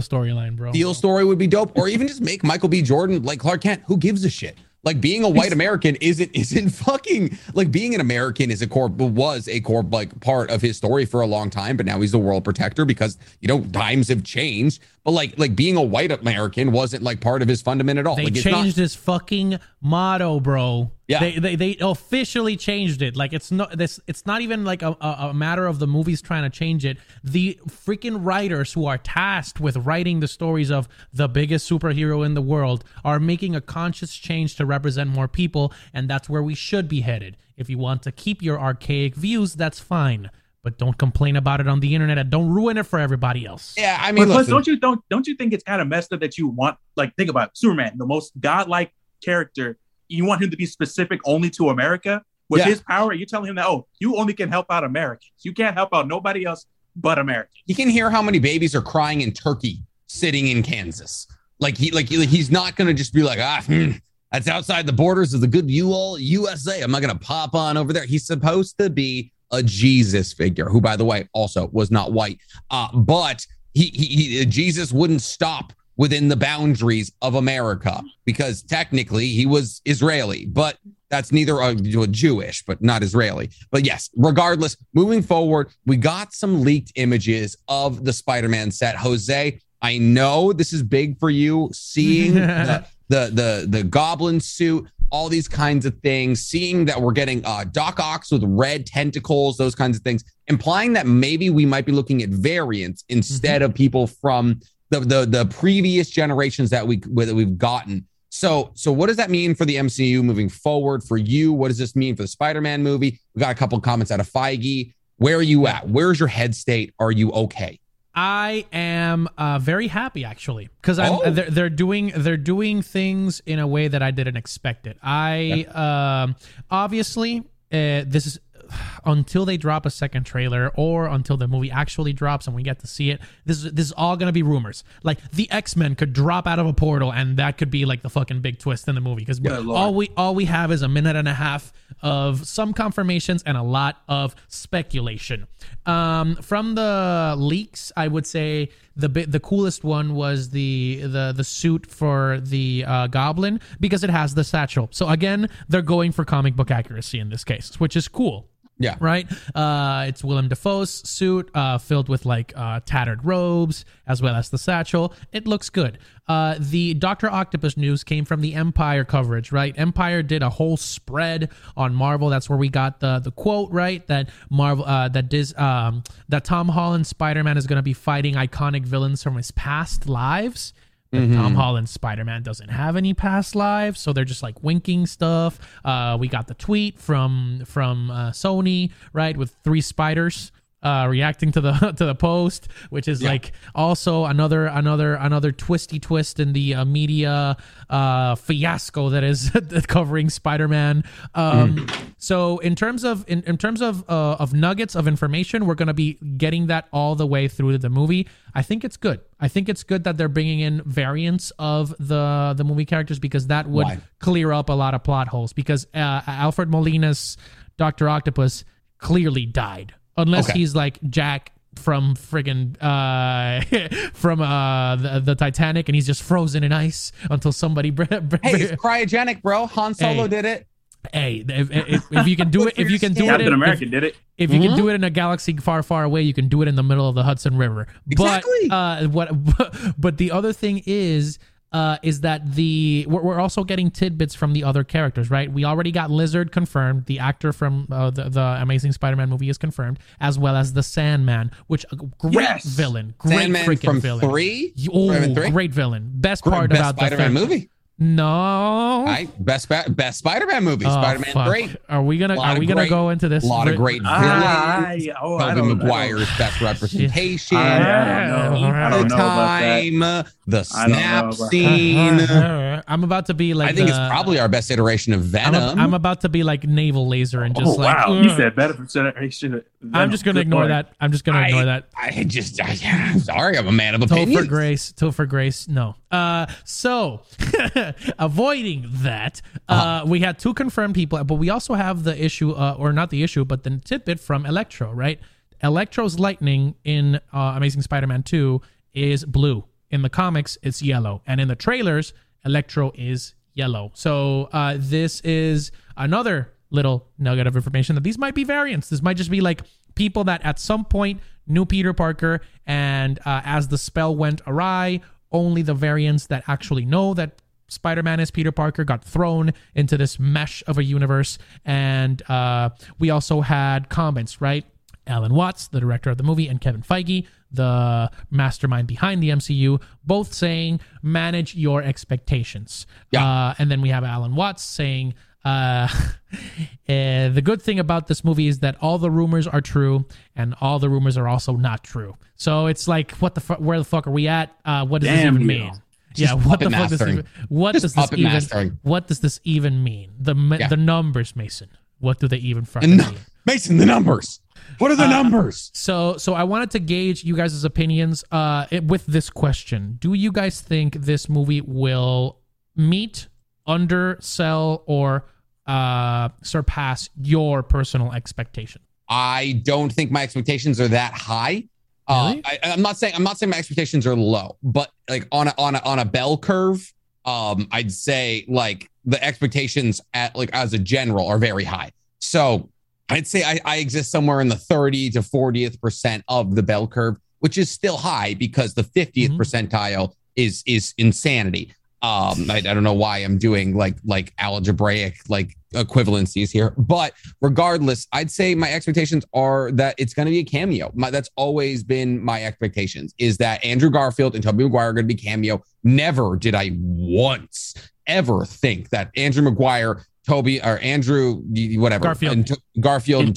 storyline, bro. Steel story would be dope. Or even just make Michael B. Jordan like Clark Kent. Who gives a shit? Like, being a white American isn't fucking, like, being an American was a core like part of his story for a long time, but now he's the world protector because, you know, times have changed. But like being a white American wasn't like part of his fundament at all. They changed his fucking motto, bro. Yeah, they officially changed it. Like, it's not even like a matter of the movies trying to change it. The freaking writers who are tasked with writing the stories of the biggest superhero in the world are making a conscious change to represent more people, and that's where we should be headed. If you want to keep your archaic views, that's fine, but don't complain about it on the internet and don't ruin it for everybody else. Yeah, I mean, plus, don't you think it's kind of messed up that you want, like, think about Superman, the most godlike character. You want him to be specific only to America with his power. You're telling him that, oh, you only can help out Americans. You can't help out nobody else but Americans. He can hear how many babies are crying in Turkey sitting in Kansas. Like, he's not going to just be like, that's outside the borders of the good USA. I'm not going to pop on over there. He's supposed to be a Jesus figure, who, by the way, also was not white. But he Jesus wouldn't stop within the boundaries of America, because technically he was Israeli, but that's neither Jewish, but not Israeli. But yes, regardless, moving forward, we got some leaked images of the Spider-Man set. Jose, I know this is big for you, seeing the goblin suit, all these kinds of things, seeing that we're getting Doc Ock with red tentacles, those kinds of things, implying that maybe we might be looking at variants instead of people from the previous generations that we've gotten. So what does that mean for the MCU moving forward for you? What does this mean for the Spider-Man movie? We got a couple of comments out of Feige. Where are you at? Where's your head state? Are you okay? I am very happy, actually, because they're doing things in a way that I didn't expect it. Obviously this is until they drop a second trailer or until the movie actually drops and we get to see it, this is all going to be rumors. Like, the X-Men could drop out of a portal and that could be like the fucking big twist in the movie, because all we have is a minute and a half of some confirmations and a lot of speculation. From the leaks, I would say the coolest one was the suit for the Goblin, because it has the satchel. So again, they're going for comic book accuracy in this case, which is cool. Yeah. Right? It's Willem Dafoe's suit, filled with like tattered robes, as well as the satchel. It looks good. The Dr. Octopus news came from the Empire coverage, right? Empire did a whole spread on Marvel. That's where we got the quote, right? That Marvel, that Tom Holland Spider-Man is going to be fighting iconic villains from his past lives. Mm-hmm. Tom Holland Spider-Man doesn't have any past lives, so they're just like winking stuff. We got the tweet from Sony, right, with three spiders reacting to the post, which is like also another twisty twist in the media fiasco that is covering Spider-Man. So in terms of nuggets of information, we're going to be getting that all the way through the movie. I think it's good. I think it's good that they're bringing in variants of the movie characters, because that would clear up a lot of plot holes, because Alfred Molina's Dr. Octopus clearly died, unless he's like Jack from friggin' from the Titanic, and he's just frozen in ice until somebody... Hey, it's cryogenic, bro. Han Solo did it. Hey, if you can do it, if you can do Captain it, America did it. If you can do it in a galaxy far, far away, you can do it in the middle of the Hudson River. Exactly. But the other thing is that we're also getting tidbits from the other characters, right? We already got Lizard confirmed. The actor from the Amazing Spider-Man movie is confirmed, as well as the Sandman, which a great villain, great Sandman freaking from villain. Three, great villain. Best part about Spider-Man movie. No, best Spider-Man movie, Spider-Man 3. Are we gonna go into this? A lot of great villains. Tobey Maguire's best representation. I don't know about that. The snap scene. I'm about to be like. I think it's probably our best iteration of Venom. I'm about to be like navel laser and just like. Wow, you said better iteration. I'm just gonna ignore that. I'm sorry, I'm a man of opinions. Till for grace. No. So. Avoiding that, we had two confirmed people, but we also have the issue, or not the issue, but the tidbit from Electro, right? Electro's lightning in Amazing Spider-Man 2 is blue. In the comics, it's yellow. And in the trailers, Electro is yellow. So this is another little nugget of information that these might be variants. This might just be like people that at some point knew Peter Parker, and as the spell went awry, only the variants that actually know that Spider-Man is Peter Parker got thrown into this mesh of a universe. And we also had comments, right? Alan Watts, the director of the movie, and Kevin Feige, the mastermind behind the MCU, both saying, manage your expectations. Yeah. And then we have Alan Watts saying, the good thing about this movie is that all the rumors are true, and all the rumors are also not true. So it's like, what the fuck? Where the fuck are we at? What does this even mean? Yeah, what the fuck does this even, what does this even mean? The numbers, Mason. What do they even fucking mean? Mason, the numbers. What are the numbers? So I wanted to gauge you guys' opinions with this question. Do you guys think this movie will meet, undersell, or surpass your personal expectation? I don't think my expectations are that high. Really? I'm not saying my expectations are low, but like on a bell curve, I'd say like the expectations at like as a general are very high. So I'd say I exist somewhere in the 30 to 40th% of the bell curve, which is still high because the 50th percentile is insanity. I don't know why I'm doing like algebraic like equivalencies here, but regardless, I'd say my expectations are that it's going to be a cameo. That's always been my expectations, is that Andrew Garfield and Tobey Maguire are going to be cameo. Never did I once ever think that Andrew Garfield and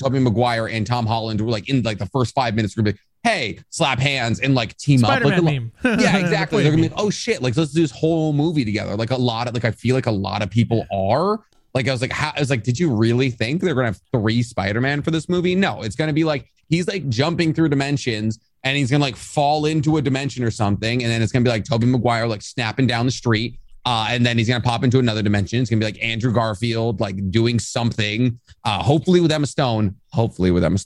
Tobey Maguire and Tom Holland were like in like the first 5 minutes going to be. Hey, slap hands and like team Spider-Man up. Like, yeah, exactly. They're gonna be like, oh shit, like let's do this whole movie together. Like I feel like a lot of people are Like, I was like, how? I was like, did you really think they're going to have 3 Spider-Man for this movie? No, it's going to be like, he's like jumping through dimensions and he's going to like fall into a dimension or something. And then it's going to be like Tobey Maguire, like snapping down the street. And then he's going to pop into another dimension. It's going to be like Andrew Garfield, like doing something, hopefully with Emma Stone, But then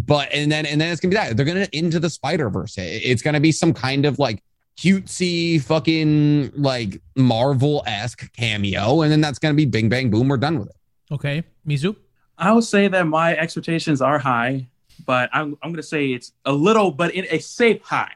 it's going to be that they're going to into the Spider-Verse. It's going to be some kind of like cutesy fucking like Marvel-esque cameo. And then that's going to be bing, bang, boom. We're done with it. Okay. Mizu? I would say that my expectations are high, but I'm going to say it's a little, but in a safe high,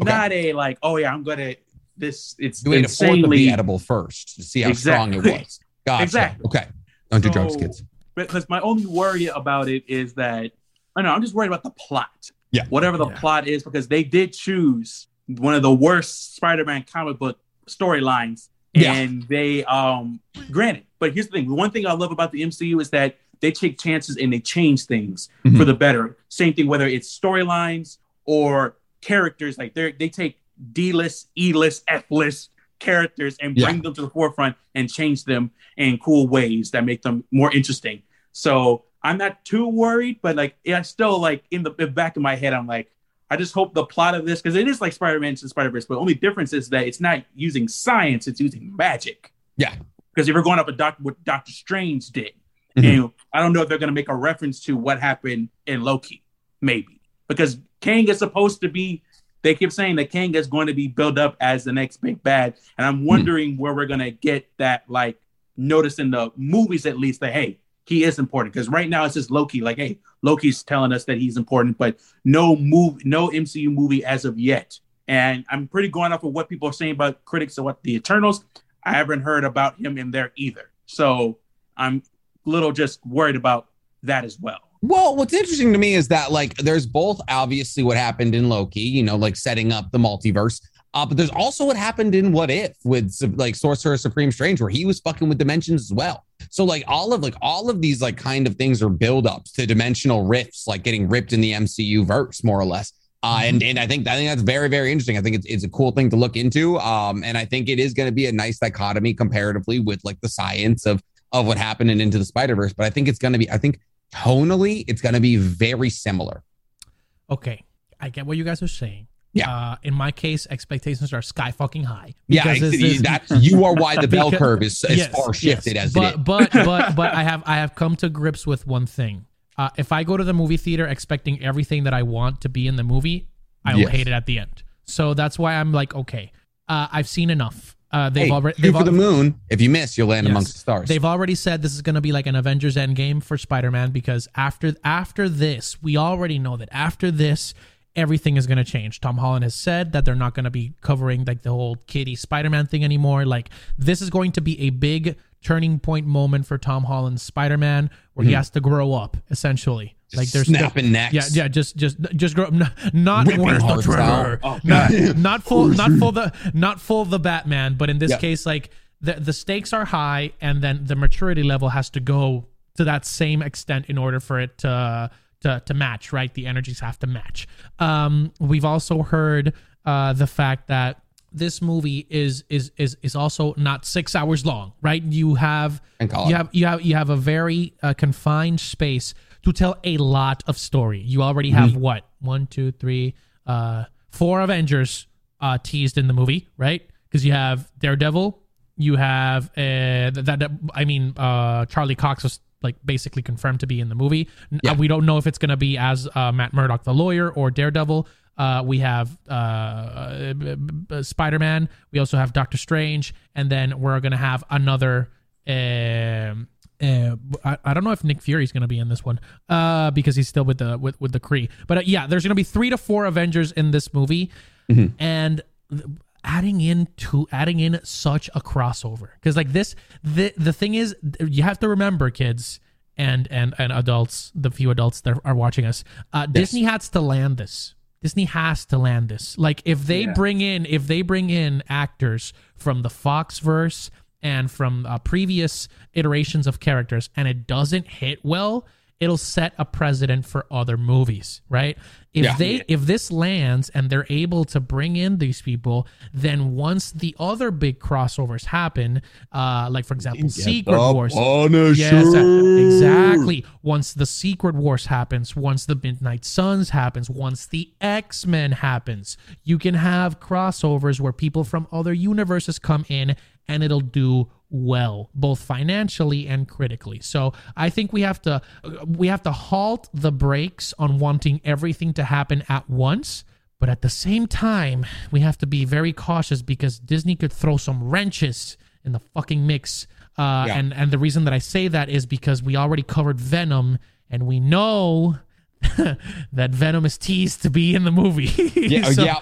okay. Not a like, oh yeah, I'm going to, this it's you insanely to be edible first to see how exactly. Strong it was. Gotcha. Exactly. Okay. Don't do drugs, kids. Because my only worry about it is that I'm just worried about the plot. Yeah. Whatever the plot is, because they did choose one of the worst Spider-Man comic book storylines, and they granted. But here's the thing: the one thing I love about the MCU is that they take chances and they change things for the better. Same thing, whether it's storylines or characters, like they take D-list, E-list, F-list characters and bring them to the forefront and change them in cool ways that make them more interesting. So I'm not too worried, but like I still like in the back of my head, I'm like, I just hope the plot of this, because it is like Spider-Man and Spider-Verse, but the only difference is that it's not using science, it's using magic. Yeah. Because if you're going up what Doctor Strange did, and I don't know if they're going to make a reference to what happened in Loki, maybe. Because Kang is supposed to be they keep saying that Kang is going to be built up as the next big bad. And I'm wondering where we're going to get that, like, notice in the movies, at least, that, hey, he is important. Because right now it's just Loki. Like, hey, Loki's telling us that he's important, but no MCU movie as of yet. And I'm pretty going off of what people are saying about critics and what the Eternals. I haven't heard about him in there either. So I'm a little just worried about that as well. Well, what's interesting to me is that, like, there's both obviously what happened in Loki, like setting up the multiverse. But there's also what happened in What If with like Sorcerer Supreme Strange, where he was fucking with dimensions as well. So all of these like kind of things are buildups to dimensional rifts, like getting ripped in the MCU verse more or less. And I think that's very, very interesting. I think it's a cool thing to look into. And I think it is going to be a nice dichotomy comparatively with like the science of what happened in Into the Spider-Verse. But I think it's going to be, tonally, it's going to be very similar. Okay. I get what you guys are saying. Yeah. In my case, expectations are sky fucking high. Yeah. You are why the bell curve is yes, far shifted yes. as but, it is. But I have come to grips with one thing. If I go to the movie theater expecting everything that I want to be in the movie, I will hate it at the end. So that's why I'm like, okay, I've seen enough. The moon. If you miss, you'll land amongst the stars. They've already said this is going to be like an Avengers Endgame for Spider-Man, because after this, we already know that after this, everything is going to change. Tom Holland has said that they're not going to be covering like the whole kitty Spider-Man thing anymore. Like, this is going to be a big turning point moment for Tom Holland's Spider-Man, where he has to grow up essentially. Just like there's snapping necks. Yeah. Just grow up. Not one trigger. Oh, not full the Batman. But in this case, like the stakes are high, and then the maturity level has to go to that same extent in order for it to match. Right, the energies have to match. We've also heard the fact that this movie is also not 6 hours long, right? You have a very confined space to tell a lot of story. You already have what? 4 Avengers teased in the movie, right? Because you have Daredevil, you have Charlie Cox was like basically confirmed to be in the movie. Yeah. We don't know if it's going to be as Matt Murdock, the lawyer, or Daredevil. We have Spider-Man. We also have Doctor Strange, and then we're gonna have another. I don't know if Nick Fury's gonna be in this one because he's still with the Kree. But there's gonna be 3 to 4 Avengers in this movie, and adding in such a crossover, because like this, the thing is, you have to remember, kids. And adults, the few adults that are watching us, Disney has to land this. Like, if they bring in actors from the Foxverse and from previous iterations of characters, and it doesn't hit well, it'll set a precedent for other movies, right? If this lands and they're able to bring in these people, then once the other big crossovers happen, like for example, Secret Wars. Exactly. Once the Secret Wars happens, once the Midnight Suns happens, once the X-Men happens, you can have crossovers where people from other universes come in, and it'll do well, both financially and critically. So I think we have to halt the brakes on wanting everything to happen at once. But at the same time, we have to be very cautious because Disney could throw some wrenches in the fucking mix. And the reason that I say that is because we already covered Venom, and we know that Venom is teased to be in the movie. So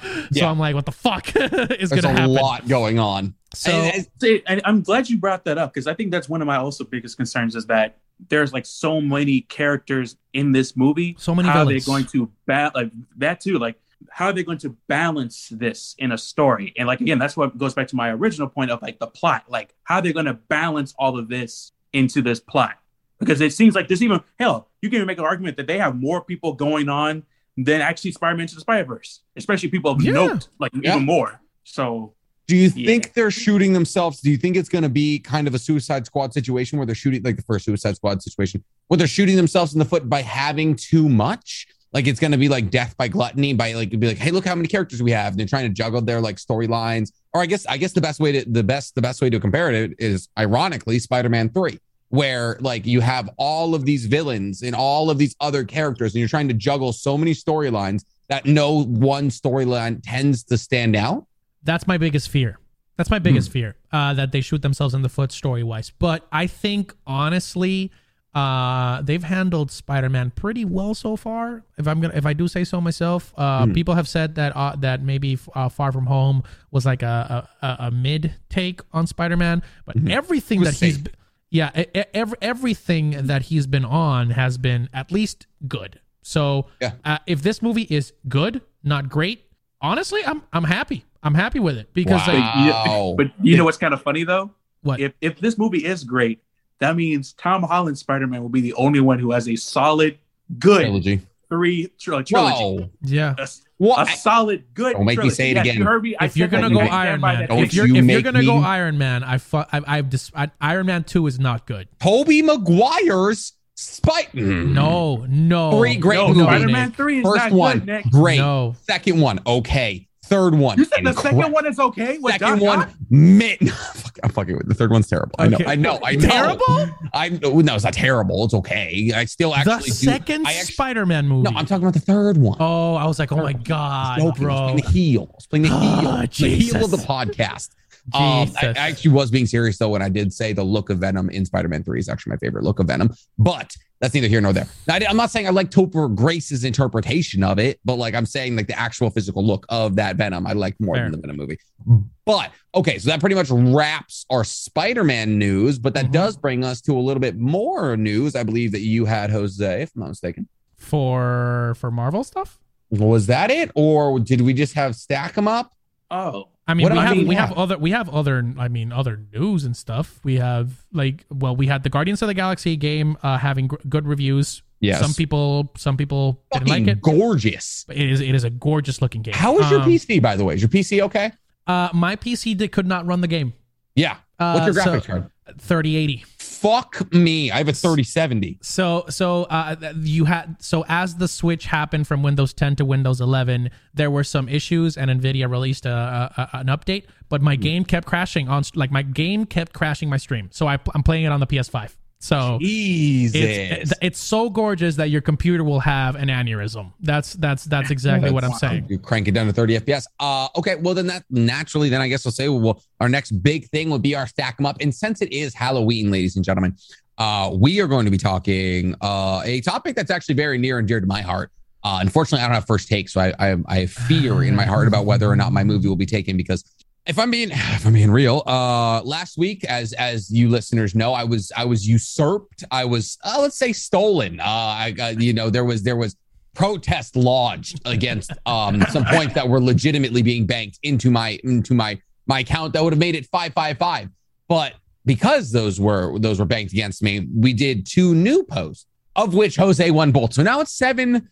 I'm like, what the fuck is going to happen? There's a lot going on. So and I'm glad you brought that up, because I think that's one of my also biggest concerns is that there's like so many characters in this movie. So many. How villains. Are they going to how are they going to balance this in a story? And like, again, that's what goes back to my original point of like the plot. Like, how are they going to balance all of this into this plot? Because it seems like there's you can even make an argument that they have more people going on than actually Spider-Man Into the Spider-Verse, especially people of note, even more. So. Do you think they're shooting themselves? Do you think it's going to be kind of a Suicide Squad situation where they're shooting, like the first Suicide Squad situation, where they're shooting themselves in the foot by having too much? Like, it's going to be like death by gluttony, by like, it'd be like, hey, look how many characters we have. And they're trying to juggle their like storylines. Or I guess the best way to compare it is, ironically, Spider-Man 3, where like you have all of these villains and all of these other characters, and you're trying to juggle so many storylines that no one storyline tends to stand out. That's my biggest fear. That they shoot themselves in the foot story-wise. But I think, honestly, they've handled Spider-Man pretty well so far. If I do say so myself, people have said that maybe Far From Home was like a mid take on Spider-Man. But everything that everything that he's been on has been at least good. So if this movie is good, not great, honestly, I'm happy. I'm happy with it because you know what's kind of funny though? What? If this movie is great, that means Tom Holland Spider-Man will be the only one who has a solid good trilogy. Trilogy. Yeah. A solid good trilogy. Don't make me say it again. Kirby, if you're going to go Iron Man, Iron Man 2 is not good. Tobey Maguire's Spider-Man. No. 3 great movie. Spider-Man 3 is first not one, good, Nick. Great. No. Second one, okay. Third one. You said the second one is okay? I'm fucking with the third one's terrible. Okay. I know. Terrible? No, it's not terrible. It's okay. I still actually Spider-Man movie. No, I'm talking about the third one. Oh, I was like, my God, bro. It's playing the heel of the podcast. I actually was being serious, though, when I did say the look of Venom in Spider-Man 3 is actually my favorite look of Venom. But that's neither here nor there. Now, I'm not saying I like Topher Grace's interpretation of it, but like I'm saying like the actual physical look of that Venom, I like more than the Venom movie. But, okay, so that pretty much wraps our Spider-Man news, but that does bring us to a little bit more news. I believe that you had, Jose, if I'm not mistaken. For Marvel stuff? Was that it? Or did we just have Stack 'Em Up? Oh, I mean, we have other news and stuff. We have we had the Guardians of the Galaxy game having good reviews. Yes. Some people didn't like it. Gorgeous. It is a gorgeous looking game. How is your PC, by the way? Is your PC okay? My PC could not run the game. Yeah. What's your graphics card? 3080. Fuck me. I have a 3070. So as the switch happened from Windows 10 to Windows 11, there were some issues and Nvidia released an update, but my game kept crashing my stream. So I'm playing it on the PS5. So Jesus. It's so gorgeous that your computer will have an aneurysm. That's exactly what I'm saying. You crank it down to 30 FPS. Okay, well then that naturally, then I guess we'll say our next big thing will be our Stack 'Em Up. And since it is Halloween, ladies and gentlemen, we are going to be talking a topic that's actually very near and dear to my heart. Unfortunately, I don't have first take, so I have fear in my heart about whether or not my movie will be taken because. If I'm being real, last week, as you listeners know, I was usurped. I was let's say stolen. There was protest lodged against some points that were legitimately being banked into my account that would have made it 555. But because those were banked against me, we did 2 new posts of which Jose won both. So now it's 7-5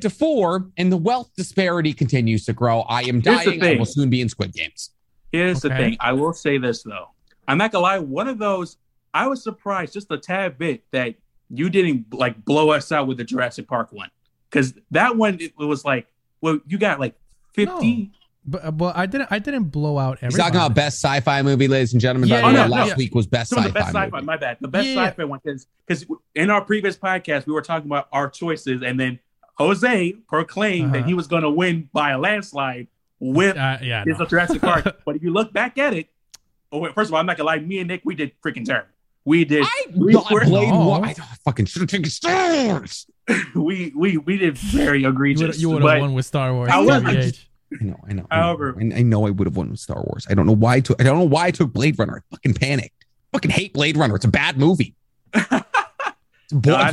to 4, and the wealth disparity continues to grow. I am dying. I will soon be in Squid Games. Here's the thing. I will say this, though. I'm not going to lie. One of those, I was surprised just a tad bit that you didn't like blow us out with the Jurassic Park one. Because that one, it was like, well, you got like 50. No. But well, I didn't blow out everything. He's talking about best sci-fi movie, ladies and gentlemen. Last week was best sci-fi. The best sci-fi movie. My bad. The best sci-fi one is because in our previous podcast we were talking about our choices, and then Jose proclaimed that he was going to win by a landslide with Jurassic Park. But if you look back at it, first of all, I'm not gonna lie. Me and Nick, we did freaking terrible. We did. I fucking should have taken Star Wars. we did very egregious. You would have won with Star Wars. I know I would have won with Star Wars. I don't know why. I don't know why I took Blade Runner. I fucking panicked. I fucking hate Blade Runner. It's a bad movie. I think I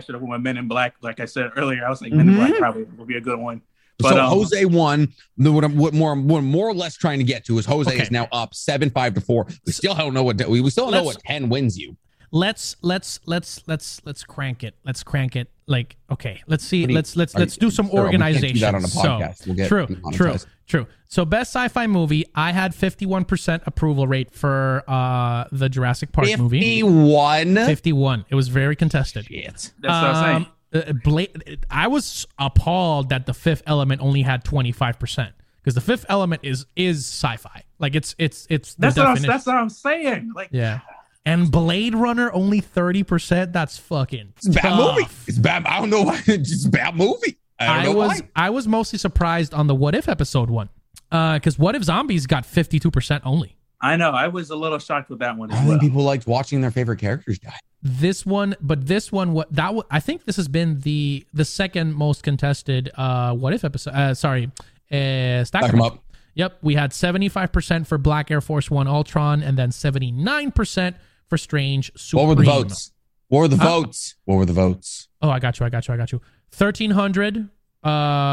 should have won Men in Black. Like I said earlier, I was like Men in Black probably would be a good one. But, so Jose won. What I'm more or less trying to get to is Jose is now up 7-5 to 4. We still don't know what what 10 wins you. Let's crank it. Let's crank it. Like, okay, let's see. Let's do some organization. We can't do that on a podcast. So, we'll get true. So best sci-fi movie, I had 51% approval rate for the Jurassic Park movie. 51. It was very contested. Shit. That's what I'm saying. I was appalled that The Fifth Element only had 25%. Because The Fifth Element is sci-fi. Like it's that's what I'm saying. Like yeah. And Blade Runner only 30%. That's fucking bad movie. It's bad. I don't know why. It's just a bad movie. I was mostly surprised on the What If episode one, because What If Zombies got 52% only. I know. I was a little shocked with that one. I think people liked watching their favorite characters die. I think this has been the second most contested What If episode. Stack 'em Up. Yep, we had 75% for Black Air Force One Ultron, and then 79%. For Strange Supreme. What were the votes? Oh, I got you. 1,300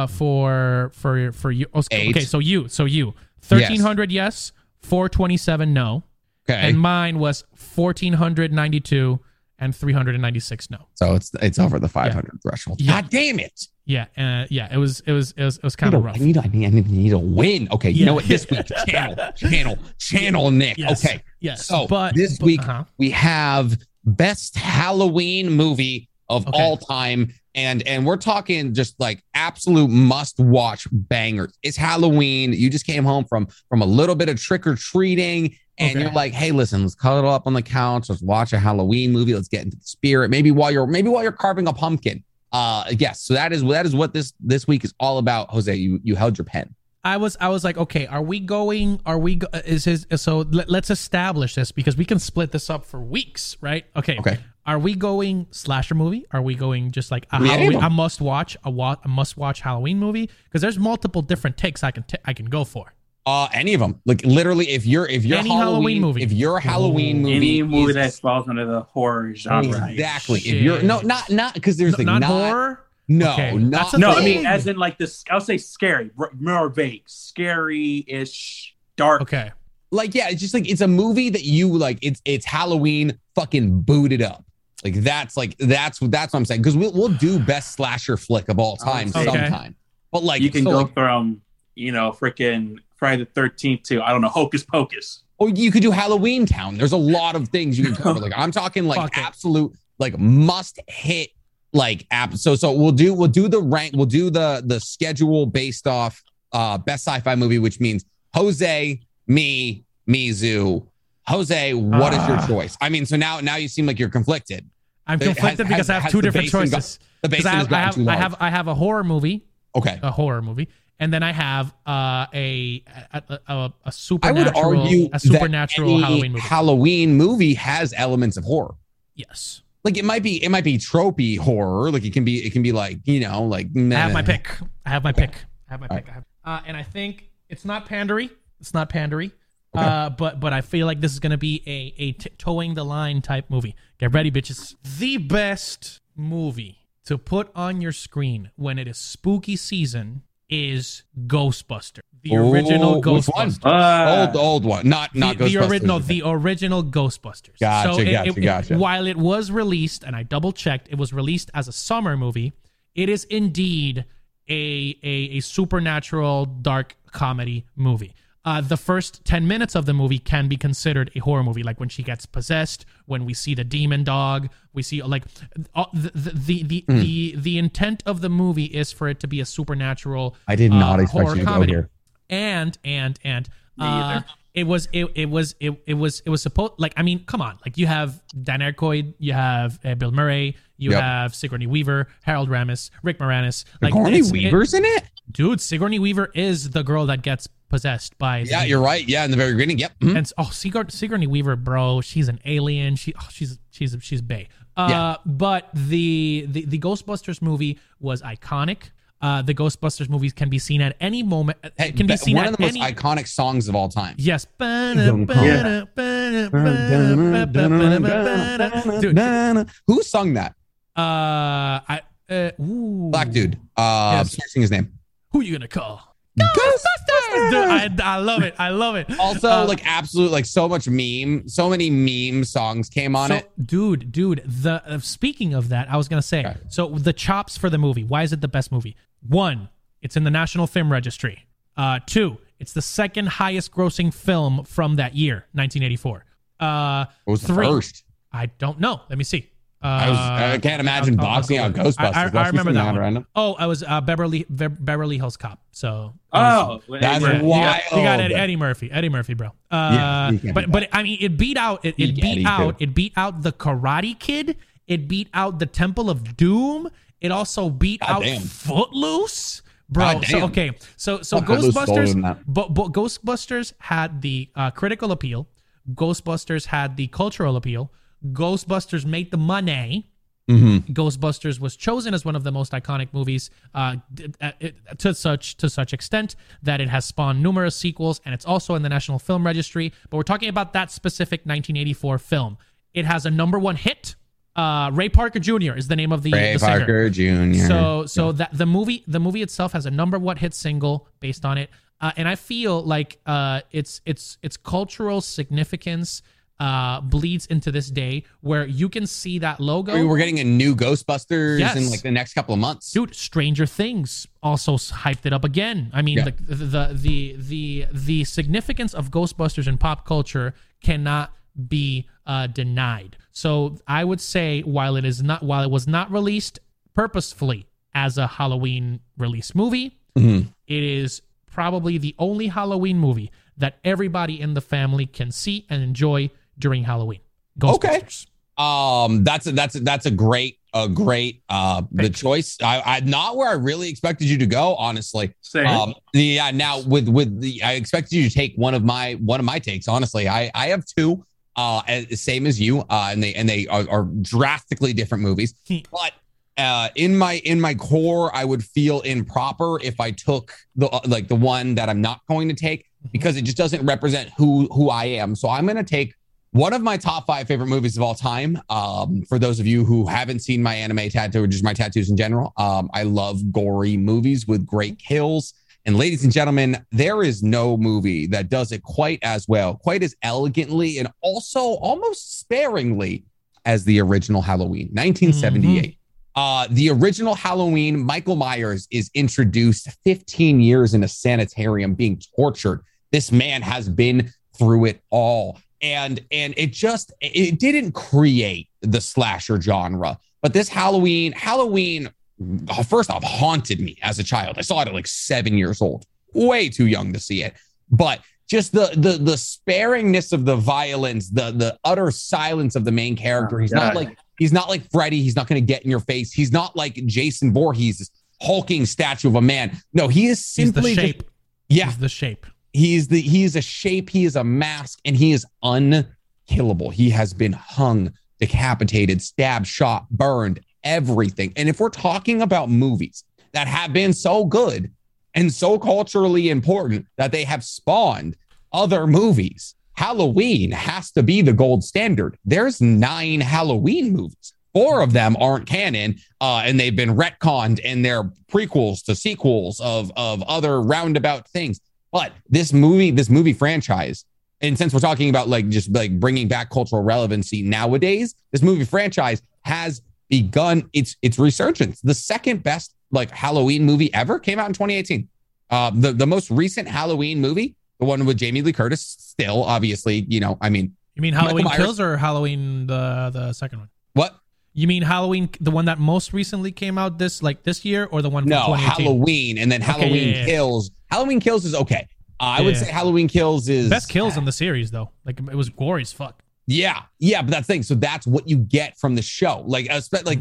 for you. Okay, so you 1,300 yes, 427 no. Okay. And mine was 1,492 and 396 no. So it's over the 500 threshold. Yeah. God damn it. Yeah, it was kind of rough. I need a win. Okay, you know what? This week, channel Nick. Yes. Okay, yes. So this week we have best Halloween movie of all time, and we're talking just like absolute must watch bangers. It's Halloween. You just came home from a little bit of trick or treating. And you're like, hey, listen, let's cuddle up on the couch. Let's watch a Halloween movie. Let's get into the spirit. Maybe while you're carving a pumpkin. So that is what this week is all about. Jose, you held your pen. I was like, okay, let's establish this because we can split this up for weeks, right? Okay. Are we going slasher movie? Are we going just like a must watch Halloween movie? Because there's multiple different takes I can go for. Any of them, like literally, if you're Halloween movie that falls under the horror genre, exactly. Shit. If you're not because there's not horror. No, okay. I mean, as in like this, I'll say scary, more vague, scary-ish, dark. Okay, like yeah, it's just like it's a movie that you like. It's Halloween fucking booted up. Like that's what I'm saying because we'll do best slasher flick of all time sometime. But like you can go from freaking Friday the 13th to, I don't know, Hocus Pocus. Or you could do Halloween Town. There's a lot of things you can cover. Like I'm talking like absolute like must hit like app. So we'll do the rank. We'll do the schedule based off best sci-fi movie, which means Jose, me, Mizu. Jose, what is your choice? I mean, so now you seem like you're conflicted. I'm conflicted because I have two different choices. The basin has gotten too large. I have a horror movie. Okay, a horror movie. And then I have a supernatural. I would argue a supernatural that any Halloween movie. Halloween movie has elements of horror. Yes, like it might be tropey horror. Like it can be like I have my pick. And I think it's not pandery. Okay. But I feel like this is gonna be a towing the line type movie. Get ready, bitches. The best movie to put on your screen when it is spooky season is Ghostbuster. The original Ghostbusters. Old one. Not the Ghostbusters. The original Ghostbusters. Gotcha, so gotcha. While it was released, and I double-checked, it was released as a summer movie, it is indeed a supernatural dark comedy movie. The first 10 minutes of the movie can be considered a horror movie, like when she gets possessed, when we see the demon dog, we see like the intent of the movie is for it to be a supernatural. I did not expect you to go here. And it was supposed, like, I mean, come on, like you have Dan Aykroyd, you have Bill Murray, you have Sigourney Weaver, Harold Ramis, Rick Moranis. Like Sigourney Weaver's in it, dude. Sigourney Weaver is the girl that gets possessed by. Yeah, you're right. Yeah, in the very beginning. Yep. Mm-hmm. And Sigourney Weaver, bro, she's an alien. She's bae. But the Ghostbusters movie was iconic. The Ghostbusters movies can be seen at any moment. It can be seen one of the most iconic songs of all time. Yes. Dude. Who sung that? Black dude. I'm searching his name. Who you gonna call? Ghostbusters. Dude, I love it. Also, so much meme. So many meme songs came on it. Dude. The speaking of that, I was gonna say. Okay. So the chops for the movie. Why is it the best movie? 1, it's in the National Film Registry. 2, it's the second highest grossing film from that year, 1984. What was the first? I don't know. Let me see. I can't imagine boxing out Ghostbusters. I remember that one. Oh, I was Beverly Hills Cop. So that's wild. You got Eddie Murphy, bro. But I mean, it beat out the Karate Kid. It beat out the Temple of Doom. It also beat out Footloose, bro. So Ghostbusters, but Ghostbusters had the critical appeal. Ghostbusters had the cultural appeal. Ghostbusters made the money. Mm-hmm. Ghostbusters was chosen as one of the most iconic movies to such extent that it has spawned numerous sequels, and it's also in the National Film Registry. But we're talking about that specific 1984 film. It has a #1 hit. Ray Parker Jr. is the name of the singer. Ray Parker Jr. So that the movie itself has a #1 hit single based on it, and I feel like its cultural significance bleeds into this day, where you can see that logo. We're getting a new Ghostbusters in like the next couple of months. Dude, Stranger Things also hyped it up again. I mean, the significance of Ghostbusters in pop culture cannot be denied. So I would say while it was not released purposefully as a Halloween release movie, it is probably the only Halloween movie that everybody in the family can see and enjoy during Halloween. Ghostbusters. Okay. That's a great the choice. I'm not where I really expected you to go, honestly. Same. Now with I expected you to take one of my takes. Honestly, I have 2, same as you, and they are drastically different movies. But in my core, I would feel improper if I took the one that I'm not going to take, because it just doesn't represent who I am. So I'm going to take one of my top 5 favorite movies of all time. For those of you who haven't seen my anime tattoo or just my tattoos in general, I love gory movies with great kills. And ladies and gentlemen, there is no movie that does it quite as well, quite as elegantly, and also almost sparingly as the original Halloween, 1978. Mm-hmm. The original Halloween, Michael Myers is introduced 15 years in a sanitarium being tortured. This man has been through it all. And it didn't create the slasher genre. But this Halloween, first off, haunted me as a child. I saw it at like 7 years old, way too young to see it. But just the sparingness of the violence, the utter silence of the main character. He's not like Freddy. He's not going to get in your face. He's not like Jason Voorhees, this hulking statue of a man. No, he is simply he's the shape. He's the shape. He is a shape. He is a mask, and he is unkillable. He has been hung, decapitated, stabbed, shot, burned, everything. And if we're talking about movies that have been so good and so culturally important that they have spawned other movies, Halloween has to be the gold standard. There's 9 Halloween movies. 4 of them aren't canon, and they've been retconned, and they're prequels to sequels of other roundabout things. But this movie franchise, and since we're talking about like just like bringing back cultural relevancy nowadays, this movie franchise has begun its resurgence. The second best like Halloween movie ever came out in 2018. The most recent Halloween movie, the one with Jamie Lee Curtis, still obviously, you know, I mean. You mean Halloween Kills or Halloween the second one? What? You mean Halloween, the one that most recently came out this year, or the one from 2018? Halloween, and then Halloween Kills. Halloween Kills is okay. I would say Halloween Kills is best kills in the series, though. Like it was gory as fuck. Yeah, but that's the thing. So that's what you get from the show. Like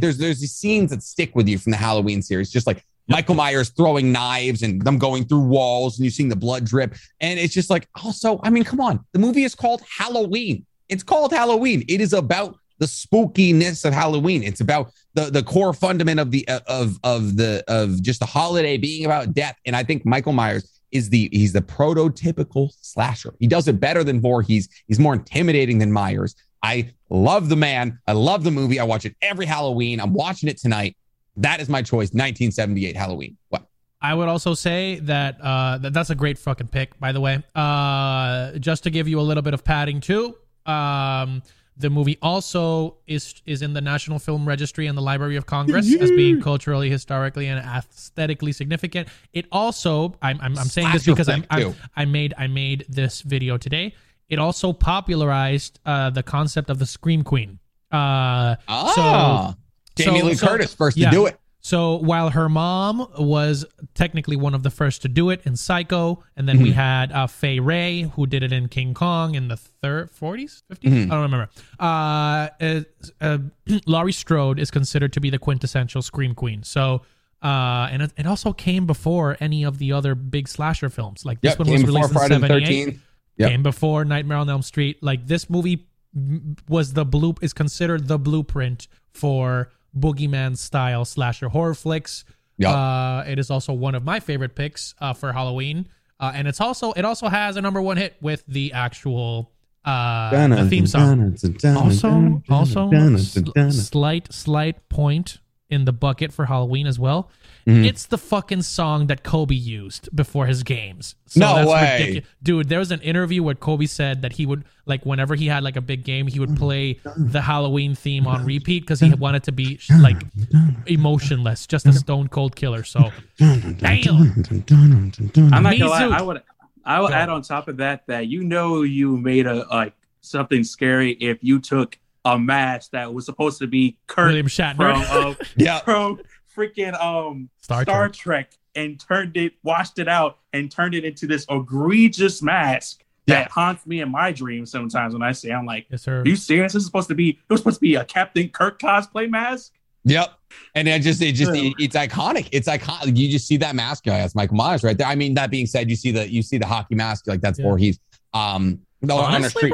there's these scenes that stick with you from the Halloween series, just like Michael Myers throwing knives and them going through walls, and you're seeing the blood drip, and it's just like also. I mean, come on. The movie is called Halloween. It's called Halloween. It is about the spookiness of Halloween. It's about the core fundament of the of just the holiday being about death. And I think Michael Myers he's the prototypical slasher. He does it better than Voorhees. He's more intimidating than Myers. I love the man. I love the movie. I watch it every Halloween. I'm watching it tonight. That is my choice. 1978 Halloween. What? I would also say that that's a great fucking pick, by the way. Just to give you a little bit of padding too. The movie also is in the National Film Registry and the Library of Congress as being culturally, historically, and aesthetically significant. It also, I'm saying this because I made this video today. It also popularized the concept of the Scream Queen. Jamie Lee Curtis first to do it. So while her mom was technically one of the first to do it in Psycho, and then we had Fay Wray, who did it in King Kong in the 40s, 50s? I don't remember. Laurie Strode is considered to be the quintessential Scream Queen. So, and it also came before any of the other big slasher films. Like this one was released in Friday 78. Came before Nightmare on Elm Street. Like this movie was considered the blueprint for boogeyman style slasher horror flicks. It is also one of my favorite picks for Halloween, and it also has a number one hit with the actual the theme song. Also, slight point in the bucket for Halloween as well. It's the fucking song that Kobe used before his games. So that's ridiculous. Dude, there was an interview where Kobe said that he would, like, whenever he had, like, a big game, he would play the Halloween theme on repeat because he wanted to be, like, emotionless, just a stone-cold killer. So, damn. I'm not gonna lie. I would add on top of that you know you made something scary if you took a mask that was supposed to be Kurt William Shatner from freaking Star Trek and washed it out and turned it into this egregious mask that haunts me in my dreams sometimes when I say, I'm like, yes, sir. Are you serious? It was supposed to be a Captain Kirk cosplay mask. Yep. And it's iconic. It's iconic. You just see that mask. That's Michael Myers right there. I mean, that being said, you see the hockey mask, like that's Voorhees. Honestly,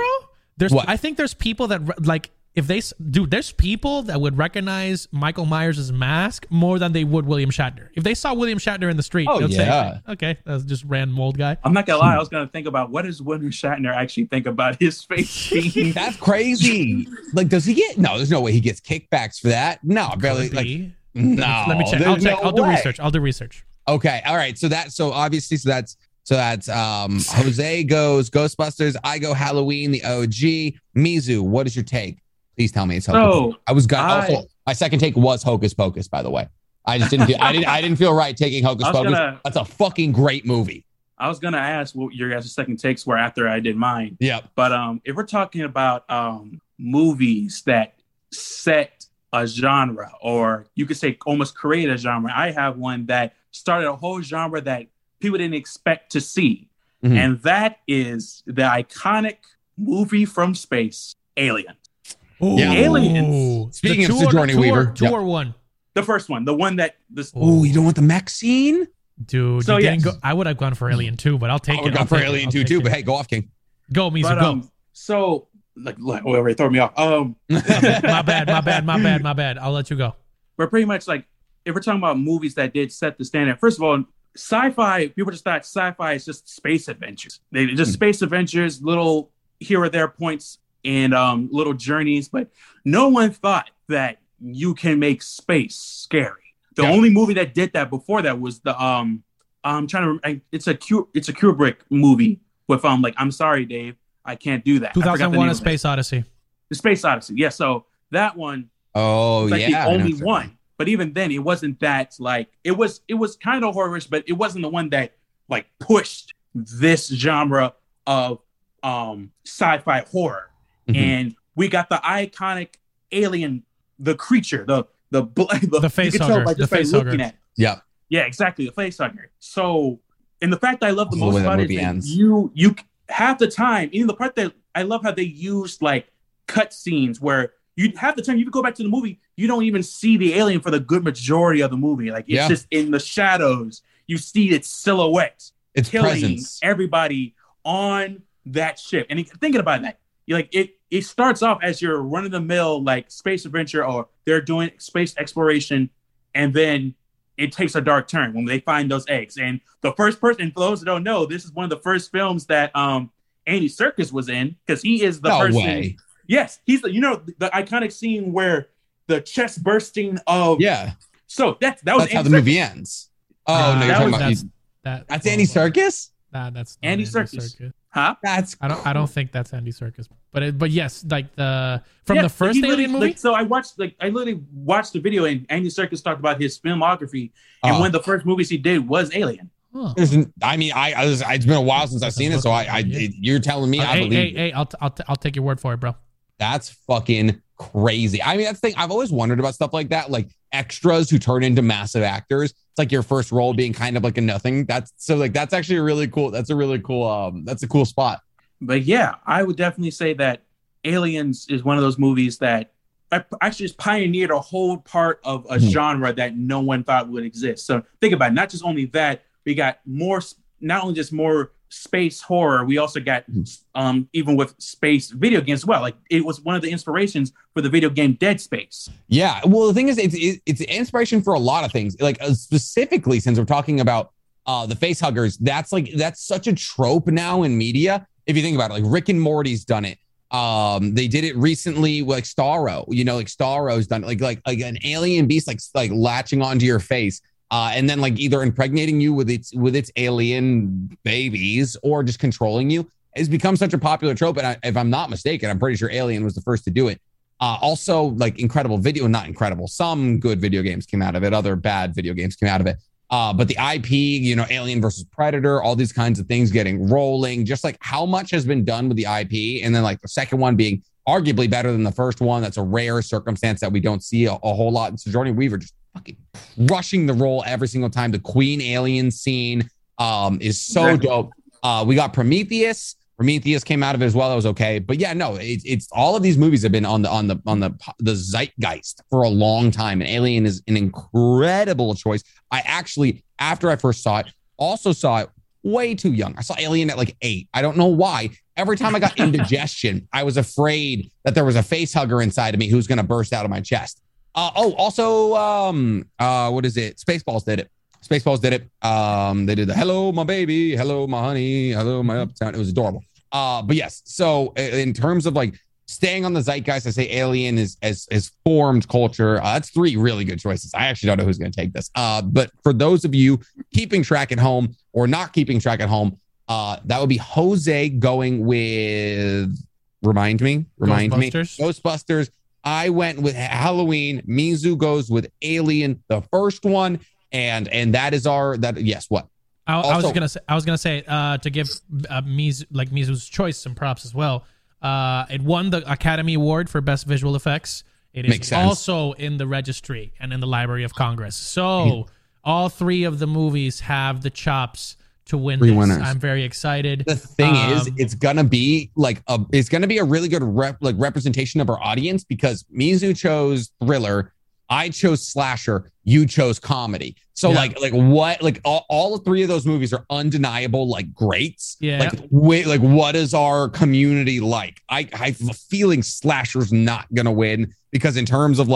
bro, I think there's people that like, there's people that would recognize Michael Myers' mask more than they would William Shatner. If they saw William Shatner in the street, they would say, okay, that's just random old guy. I'm not going to lie. I was going to think about what does William Shatner actually think about his face? That's crazy. Like, does he there's no way he gets kickbacks for that. No, barely. Like, no. Let me check. I'll do research. Okay. All right. So that's Jose goes Ghostbusters. I go Halloween, the OG. Mizu, what is your take? Please tell me it's Hocus Pocus. My second take was Hocus Pocus, by the way. I didn't feel right taking Hocus Pocus. That's a fucking great movie. I was gonna ask what your guys' second takes were after I did mine. Yeah. But if we're talking about movies that set a genre, or you could say almost create a genre, I have one that started a whole genre that people didn't expect to see. Mm-hmm. And that is the iconic movie from space, Alien. Ooh, yeah. Aliens. Speaking of Sigourney Weaver. Two or one? The first one. The one that... Oh, you don't want the mech scene? Dude, so, I would have gone for Alien 2, but I'll take it. I would have gone for Alien 2 too, but hey, go off, King. Go, Mizu, go. So, already throw me off. My bad. I'll let you go. We're pretty much like, if we're talking about movies that did set the standard, first of all, sci-fi, people just thought sci-fi is just space adventures. They just space adventures, little here or there points, and little journeys, but no one thought that you can make space scary. The only movie that did that before that was the It's a Kubrick movie with like I'm sorry, Dave, I can't do that. 2001: A Space Odyssey. The Space Odyssey, yeah. So that one, the only one. But even then, it wasn't that it was kind of horrorish, but it wasn't the one that pushed this genre of sci-fi horror. Mm-hmm. And we got the iconic alien, the creature, the facehugger, the facehugger. Yeah. Yeah, exactly. The facehugger. So, and the fact that I love the most about it is you half the time, even the part that I love how they used cut scenes where you half the time you go back to the movie, you don't even see the alien for the good majority of the movie. It's just in the shadows. You see its silhouette, its killing presence. Everybody on that ship. And thinking about that, you're it starts off as your run of the mill space adventure, or they're doing space exploration, and then it takes a dark turn when they find those eggs. And the first person, for those that don't know, this is one of the first films that Andy Serkis was in, because he is the person. Way. Yes, he's the iconic scene where the chest bursting of So that's how the movie ends. That's Andy Serkis? Nah, that's not Andy Serkis. Huh? That's cool. I don't think that's Andy Serkis. But yes, the first Alien movie. So I literally watched the video, and Andy Serkis talked about his filmography, and one of the first movies he did was Alien. Huh. It's been a while since I've seen it, so you're telling me I believe. Hey, I'll take your word for it, bro. That's fucking crazy. I mean, that's the thing I've always wondered about stuff like that, extras who turn into massive actors. It's your first role being kind of a nothing. That's so that's actually a really cool. That's a really cool. That's a cool spot. But yeah, I would definitely say that Aliens is one of those movies that actually just pioneered a whole part of a genre that no one thought would exist. So think about it. Not just only that, we got more, not only just more space horror, we also got even with space video games as well. It was one of the inspirations for the video game Dead Space. Yeah. Well, the thing is, it's an inspiration for a lot of things. Specifically, since we're talking about the facehuggers, that's such a trope now in media. If you think about it, Rick and Morty's done it. They did it recently, Starro. Starro's done it. Like an alien beast, like latching onto your face, and then either impregnating you with its alien babies or just controlling you. It's become such a popular trope, and if I'm not mistaken, I'm pretty sure Alien was the first to do it. Also, some good video games came out of it, other bad video games came out of it. But the IP, Alien versus Predator, all these kinds of things getting rolling, just how much has been done with the IP. And then the second one being arguably better than the first one. That's a rare circumstance that we don't see a whole lot. And so Sigourney Weaver just fucking crushing the role every single time. The Queen Alien scene is so dope. We got Prometheus. Prometheus came out of it as well. That was okay. But yeah, no, it's all of these movies have been on the zeitgeist for a long time. And Alien is an incredible choice. I actually, after I first saw it, also saw it way too young. I saw Alien at 8. I don't know why. Every time I got indigestion, I was afraid that there was a face hugger inside of me who's going to burst out of my chest. What is it? Spaceballs did it. They did the hello, my baby. Hello, my honey. Hello, my uptown. It was adorable. But yes. So in terms of staying on the zeitgeist, I say Alien is formed culture. That's three really good choices. I actually don't know who's going to take this. But for those of you keeping track at home or not keeping track at home, that would be Jose going with, remind me, Ghostbusters. I went with Halloween. Mizu goes with Alien, the first one. And that is what? I was gonna say to give Mizu's choice some props as well. It won the Academy Award for Best Visual Effects. It is also in the registry and in the Library of Congress. So all three of the movies have the chops to win this. Winners. I'm very excited. The thing is, it's gonna be a really good representation of our audience, because Mizu chose thriller. I chose slasher. You chose comedy. So all three of those movies are undeniable greats. Yeah. What is our community like? I have a feeling slasher's not gonna win, because in terms of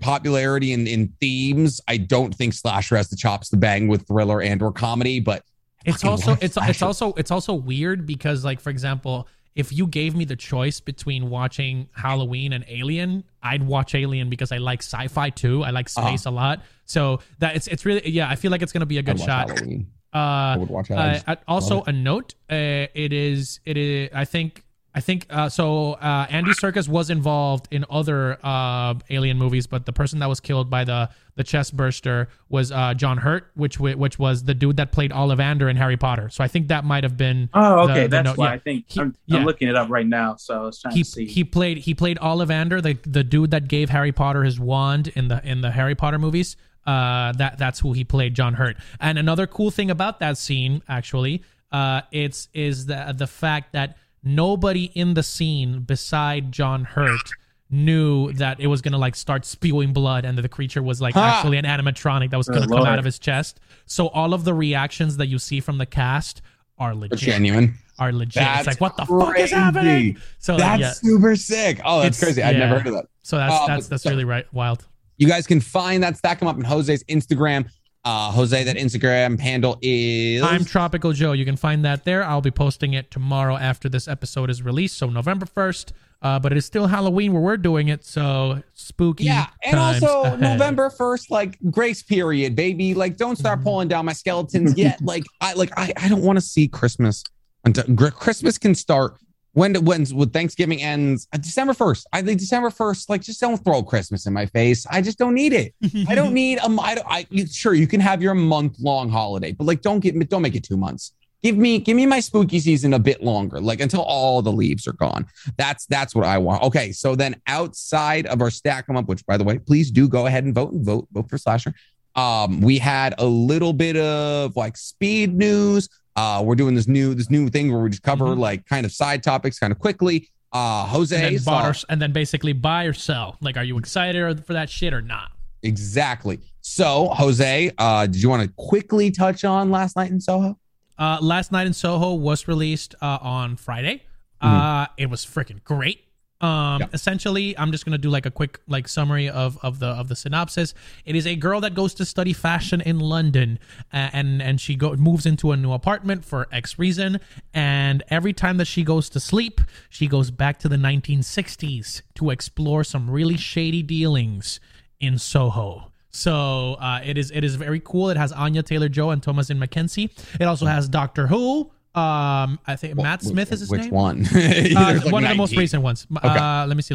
popularity and in themes, I don't think slasher has the chops to bang with thriller and or comedy. But it's also weird because for example, if you gave me the choice between watching Halloween and Alien, I'd watch Alien because I like sci-fi too. I like space a lot. So that it's really, yeah, I feel like it's going to be a good shot. I would watch Halloween. Also a note, it is, I think Andy Serkis was involved in other Alien movies, but the person that was killed by the chest burster was John Hurt, which was the dude that played Ollivander in Harry Potter. So I think that might have been. Oh, okay, that's why. Yeah. I think I'm looking it up right now, so I was trying to see. He played Ollivander, the dude that gave Harry Potter his wand in the Harry Potter movies. That's who he played, John Hurt. And another cool thing about that scene, actually, is the fact that nobody in the scene beside John Hurt knew that it was going to start spewing blood and that the creature was actually an animatronic that was going to come out of his chest. So all of the reactions that you see from the cast are legit. Genuine. Are legit. That's what the fuck is happening? So that's super sick. Oh, that's crazy. I'd never heard of that. So that's really wild. You guys can find that Stack 'em Up in Jose's Instagram. Jose, that Instagram handle is... I'm Tropical Joe. You can find that there. I'll be posting it tomorrow after this episode is released, so November 1st. But it is still Halloween where we're doing it, so spooky. Yeah, and also ahead. November 1st, grace period, baby. Don't start pulling down my skeletons yet. I don't want to see Christmas. Until Christmas can start when Thanksgiving ends, December 1st. I think December 1st, just don't throw Christmas in my face. I just don't need it. I don't need sure, you can have your month-long holiday, but don't make it 2 months. Give me my spooky season a bit longer, until all the leaves are gone. That's what I want. Okay, so then outside of our Stack 'em Up, which by the way, please do go ahead and vote for Slasher. We had a little bit of speed news. We're doing this new thing where we just cover kind of side topics kind of quickly. Jose and then basically buy or sell. Are you excited for that shit or not? Exactly. So Jose, did you want to quickly touch on Last Night in Soho? Last Night in Soho was released on Friday. It was freaking great. Essentially, I'm just going to do a quick summary of the synopsis. It is a girl that goes to study fashion in London and she moves into a new apartment for X reason. And every time that she goes to sleep, she goes back to the 1960s to explore some really shady dealings in Soho. So it is very cool. It has Anya Taylor-Joy and Thomasin McKenzie. It also has Doctor Who. I think Matt Smith is his name. Which one? One of the most recent ones. Okay. Let me see.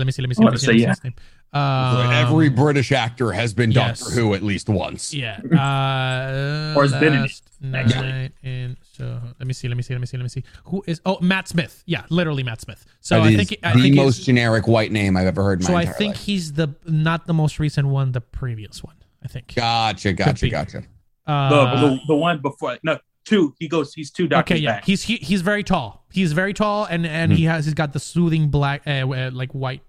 Every British actor has been Doctor Who at least once. Yeah. Or has been in it. Let me see. Who is? Oh, Matt Smith. Yeah, literally Matt Smith. So I think the most generic white name I've ever heard in my entire life. So I think he's not the most recent one, the previous one, I think. Gotcha. The one before. No. Two. He's two doctors. Okay, yeah. Back. He's very tall. He's very tall, and he's got the soothing black, white,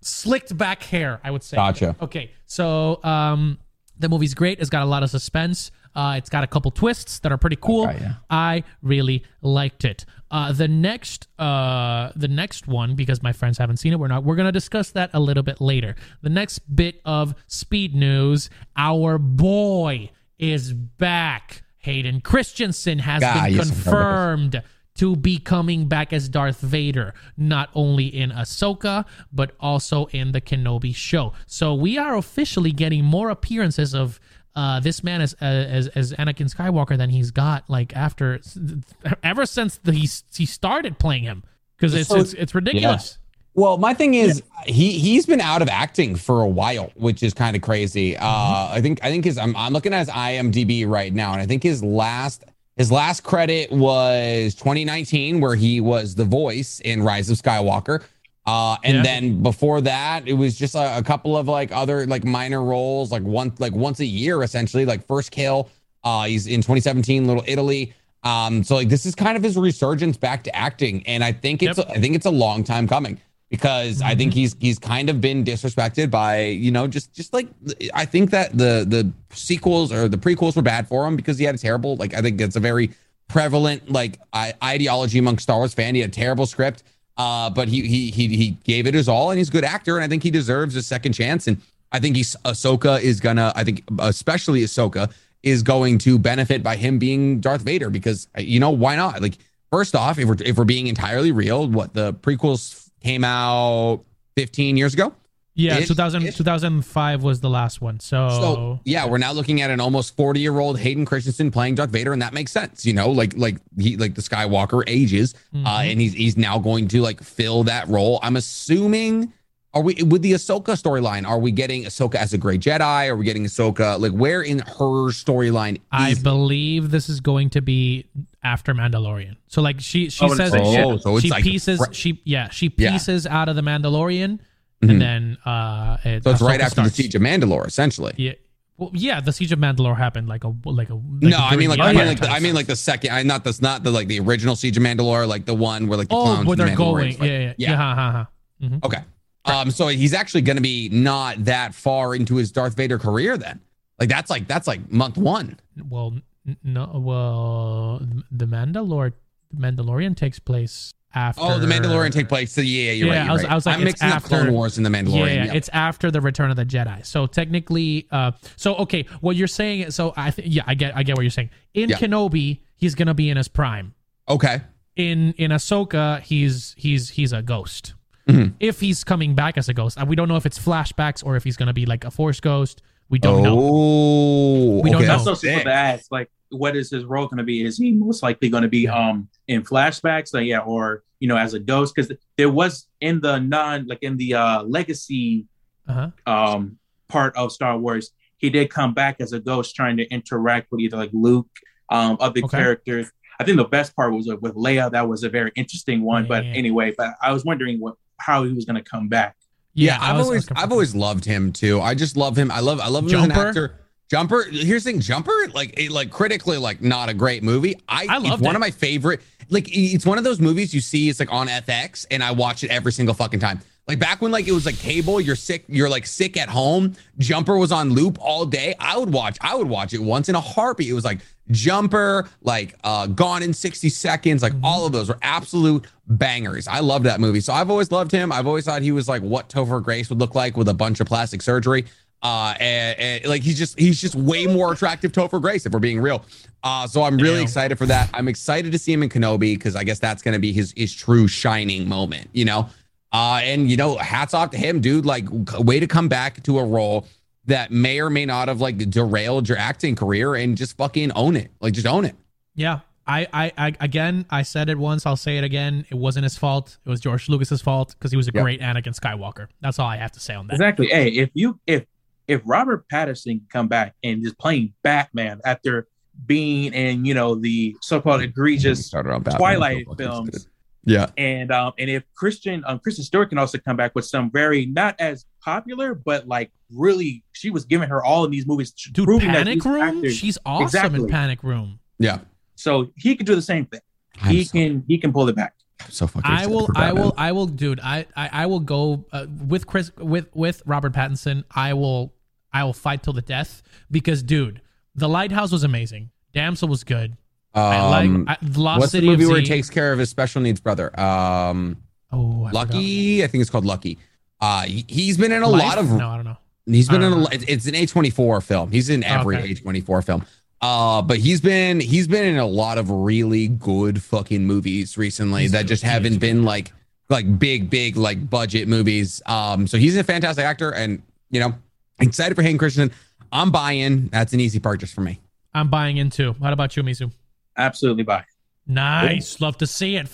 slicked back hair. I would say. Gotcha. Okay, so the movie's great. It's got a lot of suspense. It's got a couple twists that are pretty cool. Okay, yeah. I really liked it. The next one, because my friends haven't seen it, we're gonna discuss that a little bit later. The next bit of speed news: our boy is back. Hayden Christensen has been confirmed to be coming back as Darth Vader, not only in Ahsoka, but also in the Kenobi show. So we are officially getting more appearances of this man as Anakin Skywalker than he's got ever since he started playing him, because it's ridiculous. Yeah. Well, my thing is he's been out of acting for a while, which is kind of crazy. I think his I'm looking at his IMDb right now, and I think his last credit was 2019, where he was the voice in Rise of Skywalker. Then before that, it was just a couple of other minor roles, once a year essentially, First Kill. He's in 2017, Little Italy. So this is kind of his resurgence back to acting, and I think it's a long time coming. Because I think he's kind of been disrespected by, I think that the sequels or the prequels were bad for him because he had a terrible, I think that's a very prevalent, ideology amongst Star Wars fans. He had a terrible script, but he gave it his all, and he's a good actor, and I think he deserves a second chance. And I think especially Ahsoka is going to benefit by him being Darth Vader because, why not? first off, if we're being entirely real, what the prequels came out 15 years ago? Yeah, 2005 was the last one. So yeah, we're now looking at an almost 40-year-old Hayden Christensen playing Darth Vader, and that makes sense. You know, like the Skywalker ages, mm-hmm. And he's now going to like fill that role. I'm assuming. Are we with the Ahsoka storyline? Are we getting Ahsoka as a gray Jedi? Are we getting Ahsoka? Like, where in her storyline? I believe this is going to be after Mandalorian. So like she says that she pieces out of the Mandalorian, mm-hmm. and then so it's Ahsoka right after starts. The Siege of Mandalore, essentially. Yeah. Well, yeah, the Siege of Mandalore happened I mean not the original Siege of Mandalore, like the one where like the clowns where they're going. Mm-hmm. Okay. So he's actually going to be not that far into his Darth Vader career then. That's like month one. Well, the Mandalorian takes place after. Oh, the Mandalorian takes place. So you're right. I was like, I'm mixing up Clone Wars and the Mandalorian. Yeah, it's after the Return of the Jedi. So technically, okay, what you're saying is, I get what you're saying. In Kenobi, he's going to be in his prime. Okay. In Ahsoka, he's a ghost. Mm-hmm. If he's coming back as a ghost, we don't know if it's flashbacks or if he's going to be like a Force ghost. We don't know. We don't know. That's so simple to ask. Like, what is his role going to be? Is he most likely going to be in flashbacks? Or as a ghost? Because there was in the legacy part of Star Wars, he did come back as a ghost, trying to interact with either like Luke, other characters. I think the best part was with Leia. That was a very interesting one. Yeah. But anyway, I was wondering how he was going to come back. Yeah, I've always loved him too. I just love him. I love him Jumper. As an actor. Jumper. Here's the thing, Jumper, critically, not a great movie. It's one of my favorite. Like, it's one of those movies you see. It's like on FX, and I watch it every single fucking time. Like back when it was like cable. You're sick at home. Jumper was on loop all day. I would watch it once in a heartbeat. It was like Jumper, Gone in 60 Seconds, all of those were absolute bangers. I loved that movie. So I've always loved him. I've always thought he was like what Topher Grace would look like with a bunch of plastic surgery. And he's just way more attractive Topher Grace if we're being real. So I'm really excited for that. I'm excited to see him in Kenobi because I guess that's going to be his true shining moment, and hats off to him, dude, way to come back to a role that may or may not have derailed your acting career, and just fucking own it. Just own it. Yeah. I said it once. I'll say it again. It wasn't his fault. It was George Lucas's fault because he was a great Anakin Skywalker. That's all I have to say on that. Exactly. Hey, if Robert Pattinson come back and is playing Batman after being in the so-called egregious Twilight films, and if Kristen Stewart can also come back with some very not as popular, but really, she was giving her all in these movies. Dude, Panic Room? She's awesome in Panic Room. Yeah. So he could do the same thing. He can pull it back. I'm so fucking excited for Batman. I will go with Chris with Robert Pattinson. I will fight till the death because, dude, The Lighthouse was amazing. Damsel was good. What's the movie where he takes care of his special needs brother? Lucky. I think it's called Lucky. He's been in a lot of. No, I don't know. He's been in a. It's an A24 film. He's in every A24 film. But he's been in a lot of really good fucking movies recently that just haven't been like big budget movies. So he's a fantastic actor, and excited for Hayden Christensen. I'm buying. That's an easy purchase for me. I'm buying in too. What about you, Mizu? Absolutely buy. Nice. Ooh. Love to see it.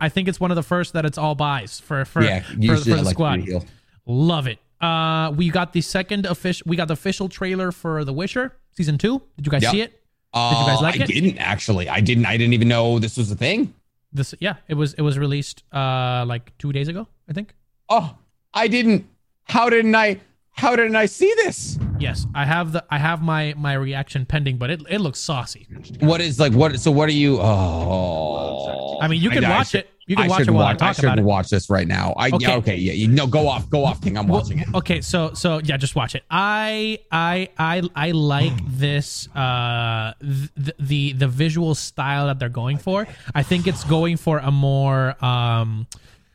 I think it's one of the first that it's all buys for the squad. Love it. We got the official trailer for The Witcher season 2. Did you guys see it? Did you guys like it? I didn't actually. I didn't even know this was a thing. It was released 2 days ago, I think. Oh, I didn't. How didn't I see this? Yes, I have my reaction pending, but it looks saucy. What are you? Oh, I mean, you can watch it. You can watch it while I talk about it. I should watch this right now. Go off, King. I'm watching it. Okay, so just watch it. I like this the visual style that they're going for. I think it's going for a more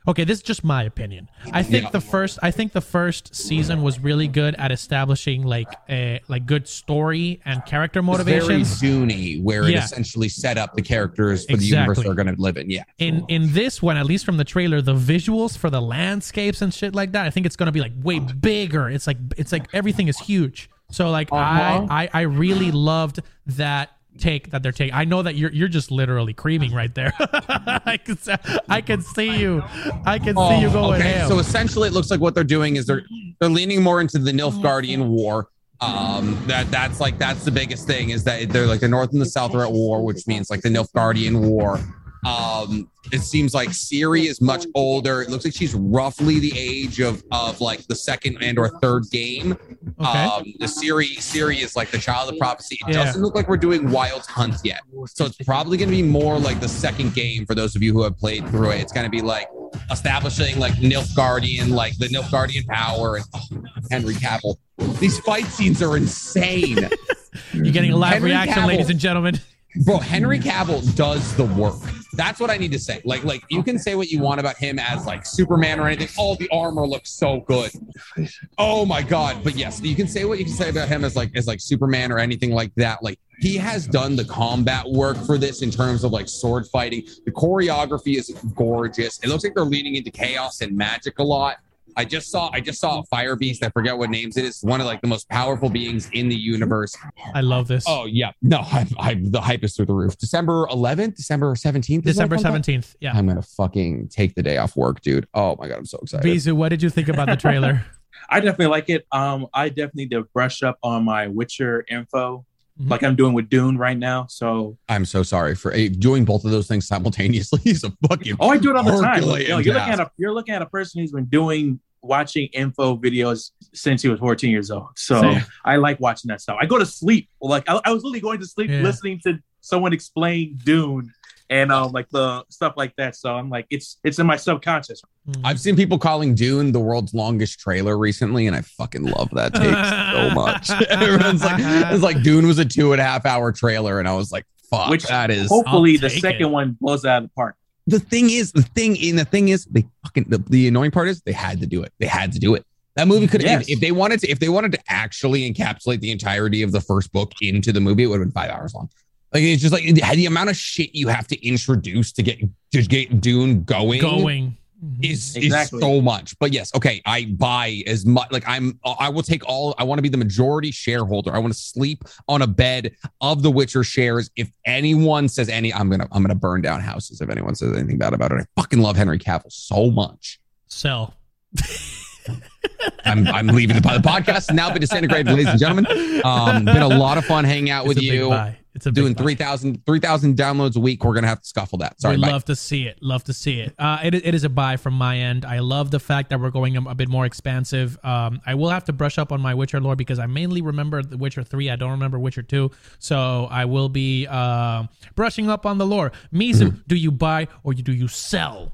Okay, this is just my opinion. I think the first season was really good at establishing like good story and character motivations. It's very Dune-y, where it essentially set up the characters for the universe they're going to live in. Yeah. In this one, at least from the trailer, the visuals for the landscapes and shit like that, I think it's going to be like way bigger. It's like everything is huge. So like I really loved that take that they're taking. I know that you're just literally creaming right there. I can see you going ham. So essentially it looks like what they're doing is they're leaning more into the Nilfgaardian war. That's the biggest thing, is that they're like the North and the South are at war, which means like the Nilfgaardian war. It seems like Ciri is much older. It looks like she's roughly the age of like the second and or third game. Okay. The Ciri is like the child of prophecy. It doesn't look like we're doing Wild Hunt yet. So it's probably going to be more like the second game for those of you who have played through it. It's going to be like establishing like Nilfgaardian, like the Nilfgaardian power, and Henry Cavill. These fight scenes are insane. You're getting a live reaction, ladies and gentlemen. Bro, Henry Cavill does the work. That's what I need to say. Like you can say what you want about him as like Superman or anything. Oh, the armor looks so good. Oh my God. But yes, you can say what you can say about him as like Superman or anything like that. Like he has done the combat work for this in terms of like sword fighting. The choreography is gorgeous. It looks like they're leaning into chaos and magic a lot. I just saw a fire beast. I forget what names it is. One of like the most powerful beings in the universe. I love this. Oh yeah, no, the hype is through the roof. December 17th. December 17th. Yeah. I'm gonna fucking take the day off work, dude. Oh my God, I'm so excited. Bizu, what did you think about the trailer? I definitely like it. I definitely need to brush up on my Witcher info, like I'm doing with Dune right now. So I'm so sorry for doing both of those things simultaneously. Is a fucking I do it all the time. Like, you're looking at a person who's been watching info videos since he was 14 years old. So same. I like watching that stuff. I go to sleep. Like I was literally going to sleep listening to someone explain Dune and like the stuff like that. So I'm like, it's in my subconscious. I've seen people calling Dune the world's longest trailer recently, and I fucking love that take so much. Everyone's like, it's like Dune was a 2.5 hour trailer, and I was like, fuck, which that is. Hopefully the second one blows out of the park. The thing is, they fucking the annoying part is they had to do it. That movie could if they wanted to actually encapsulate the entirety of the first book into the movie, it would have been 5 hours long. Like it's just like the amount of shit you have to introduce to get Dune going. Is so much. But yes, okay, I buy as much. Like I will take all. I want to be the majority shareholder. I want to sleep on a bed of the Witcher shares. If anyone says I'm gonna burn down houses if anyone says anything bad about it. I fucking love Henry Cavill so much. So I'm leaving the podcast now. Been disintegrated, ladies and gentlemen. Been a lot of fun hanging out with you. Doing 3,000 downloads a week. We're going to have to scuffle that. Sorry, bye. Love to see it. It is a buy from my end. I love the fact that we're going a bit more expansive. I will have to brush up on my Witcher lore because I mainly remember The Witcher 3. I don't remember Witcher 2. So I will be brushing up on the lore. Mizu, do you buy or do you sell?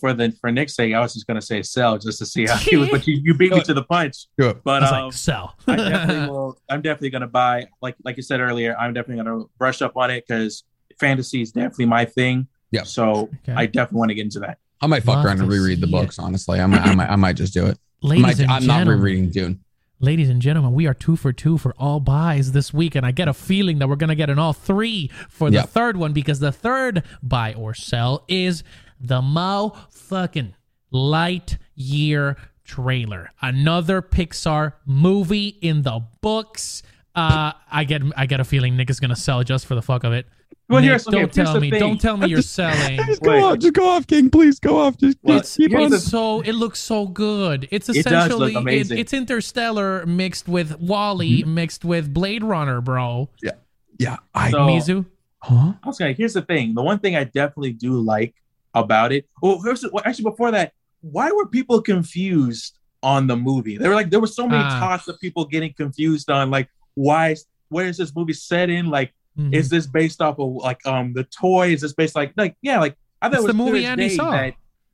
For Nick's sake, I was just going to say sell just to see how he was, but you beat me to the punch. Sure. But I was like, sell. I definitely will. I'm definitely going to buy. Like you said earlier, I'm definitely going to brush up on it because fantasy is definitely my thing. Yeah. So I definitely want to get into that. I might fuck around and reread the books, honestly. I might just do it. I'm not rereading Dune. Ladies and gentlemen, we are 2 for 2 for all buys this week, and I get a feeling that we're going to get an all three for the third one because the third buy or sell is the motherfucking Lightyear trailer. Another Pixar movie in the books. I get a feeling Nick is gonna sell just for the fuck of it. Well, Nick, don't tell me you're selling. Just go off, King. Please go off. It looks so good. It's essentially it's Interstellar mixed with WALL-E mixed with Blade Runner, bro. Yeah. Mizu. Huh? I was like, here's the thing. The one thing I definitely do like about it. Well, actually, before that, why were people confused on the movie? They were like, there were so many talks of people getting confused on like, where is this movie set in? Like, is this based off of like the toy? Is this based like I thought it was the movie Andy saw.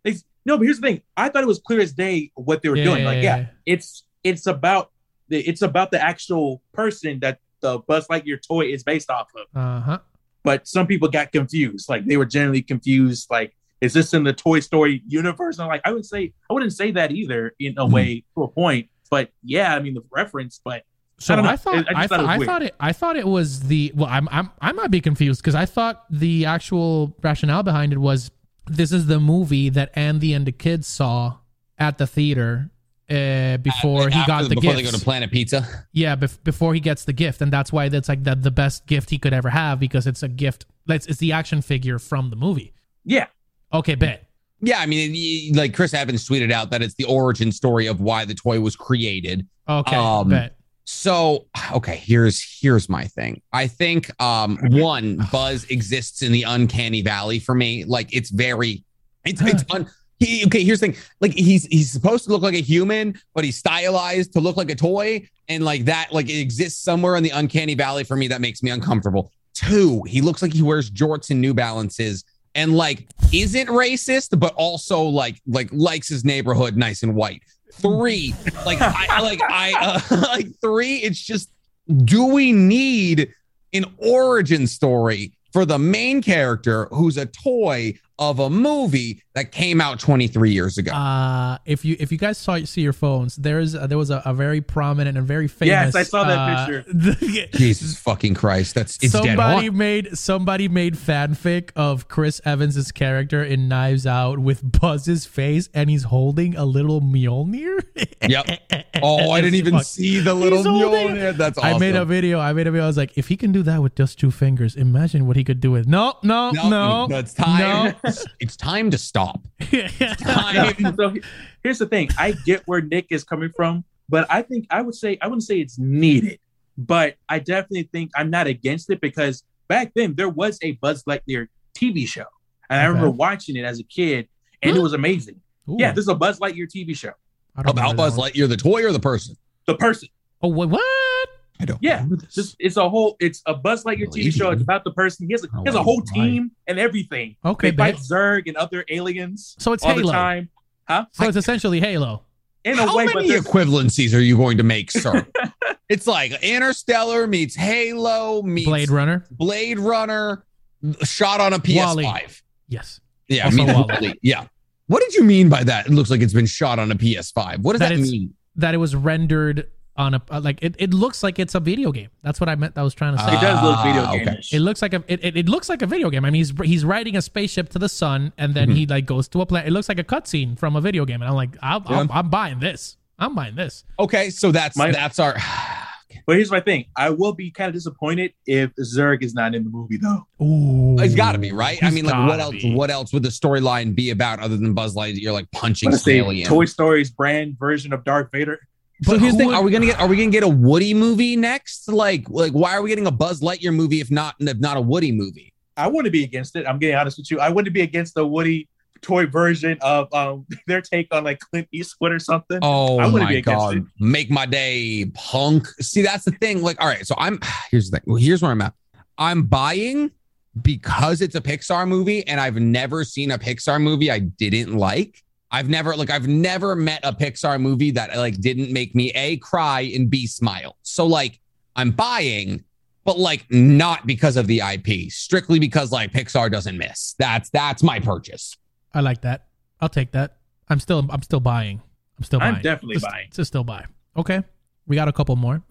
But here's the thing. I thought it was clear as day what they were doing. It's about the actual person that the Buzz Lightyear toy is based off of. But some people got confused. Like they were generally confused. Like is this in the Toy Story universe? And I'm like, I wouldn't say that either in a way to a point, but yeah, I mean the reference, but so I thought it was well, I might be confused because I thought the actual rationale behind it was this is the movie that Andy and the kids saw at the theater before they go to Planet Pizza. Yeah, before he gets the gift, and that's why that's like the best gift he could ever have because it's a gift. It's the action figure from the movie. Yeah. Okay, bet. Yeah, I mean, like Chris Evans tweeted out that it's the origin story of why the toy was created. Okay, bet. So, okay, here's my thing. I think, one, Buzz exists in the uncanny valley for me. Like, here's the thing. Like, he's supposed to look like a human, but he's stylized to look like a toy. And like that, like it exists somewhere in the uncanny valley for me. That makes me uncomfortable. Two, he looks like he wears jorts and New Balances. And like isn't racist, but also like likes his neighborhood nice and white. Three, three. It's just, do we need an origin story for the main character who's a toy of a movie that came out 23 years ago? If you guys see your phones, there was a very prominent and very famous. Yes, I saw that picture. Jesus fucking Christ, it's somebody dead on. Somebody made fanfic of Chris Evans's character in Knives Out with Buzz's face, and he's holding a little Mjolnir. Yep. Oh, I didn't even see the little Mjolnir. That's awesome. I made a video. I was like, if he can do that with just two fingers, imagine what he could do with. No. That's time. No. It's time to stop. It's time. So here's the thing. I get where Nick is coming from, but I think I wouldn't say it's needed, but I definitely think I'm not against it because back then there was a Buzz Lightyear TV show. And I remember watching it as a kid and it was amazing. Ooh. Yeah, this is a Buzz Lightyear TV show. About Buzz Lightyear, the toy or the person? The person. Oh, what? I don't remember this. It's a Buzz Lightyear TV show. It's about the person. He has a whole team and everything. Okay, they fight Zerg and other aliens. So it's all Halo. The time. Huh? So it's essentially Halo. How many equivalencies are you going to make, sir? It's like Interstellar meets Halo meets Blade Runner, shot on a PS5. Wall-E. Yes. Yeah. Also Wall-E. Yeah. What did you mean by that? It looks like it's been shot on a PS5. What does that mean? That it was rendered on a like it looks like it's a video game. That's what I meant. I was trying to say. It does look video game. Okay. It looks like a video game. I mean, he's riding a spaceship to the sun, and then he like goes to a planet. It looks like a cutscene from a video game, and I'm like, I'm buying this. I'm buying this. Okay, so that's our. But here's my thing. I will be kind of disappointed if Zurg is not in the movie, though. Ooh, it's got to be, right? I mean, like, what else would the storyline be about other than Buzz Lightyear like punching aliens? Toy Story's brand version of Darth Vader. But here's the thing: are we gonna get a Woody movie next? Like, why are we getting a Buzz Lightyear movie if not a Woody movie? I wouldn't be against it. I'm getting honest with you. I wouldn't be against the Woody toy version of their take on like Clint Eastwood or something. Oh, I my God. It. Make my day, punk. See, that's the thing. Like, all right, so here's the thing. Well, here's where I'm at. I'm buying because it's a Pixar movie and I've never seen a Pixar movie I didn't like. I've never met a Pixar movie that like didn't make me A, cry and B, smile. So like I'm buying, but like not because of the IP, strictly because like Pixar doesn't miss. That's my purchase. I like that. I'll take that. I'm still buying. I'm definitely buying. So still buy. Okay. We got a couple more.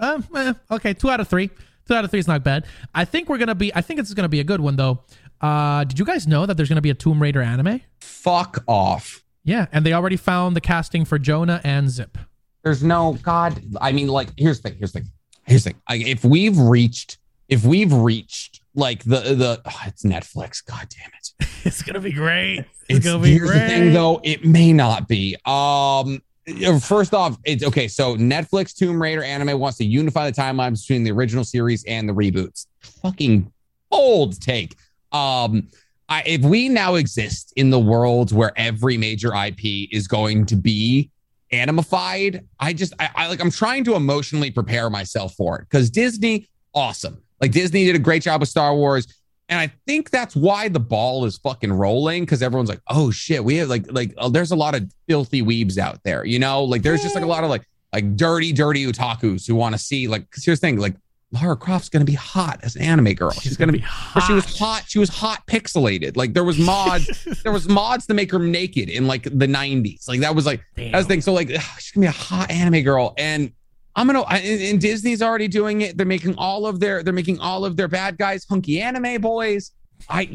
Okay. 2 out of 3. 2 out of 3 is not bad. I think it's going to be a good one though. Did you guys know that there's going to be a Tomb Raider anime? Fuck off. Yeah. And they already found the casting for Jonah and Zip. There's no God. I mean, like, here's the thing. If we've reached like it's Netflix. God damn it. It's going to be great. Here's the thing, though. It may not be. First off, it's okay. So Netflix Tomb Raider anime wants to unify the timelines between the original series and the reboots. Fucking bold take. If we now exist in the world where every major IP is going to be animified, I'm trying to emotionally prepare myself for it because Disney, awesome. Like Disney did a great job with Star Wars. And I think that's why the ball is fucking rolling because everyone's like, oh shit, we have there's a lot of filthy weebs out there, you know? Like there's just like a lot of like dirty otakus who want to see like, 'cause here's the thing, like Lara Croft's going to be hot as an anime girl. She's going to be hot. She was hot. She was hot pixelated. Like there was mods. There was mods to make her naked in like the 90s. Like that was like, damn, that was the thing. So like, ugh, she's going to be a hot anime girl. And I'm going to, and Disney's already doing it. They're making all of their, bad guys hunky anime boys. I'm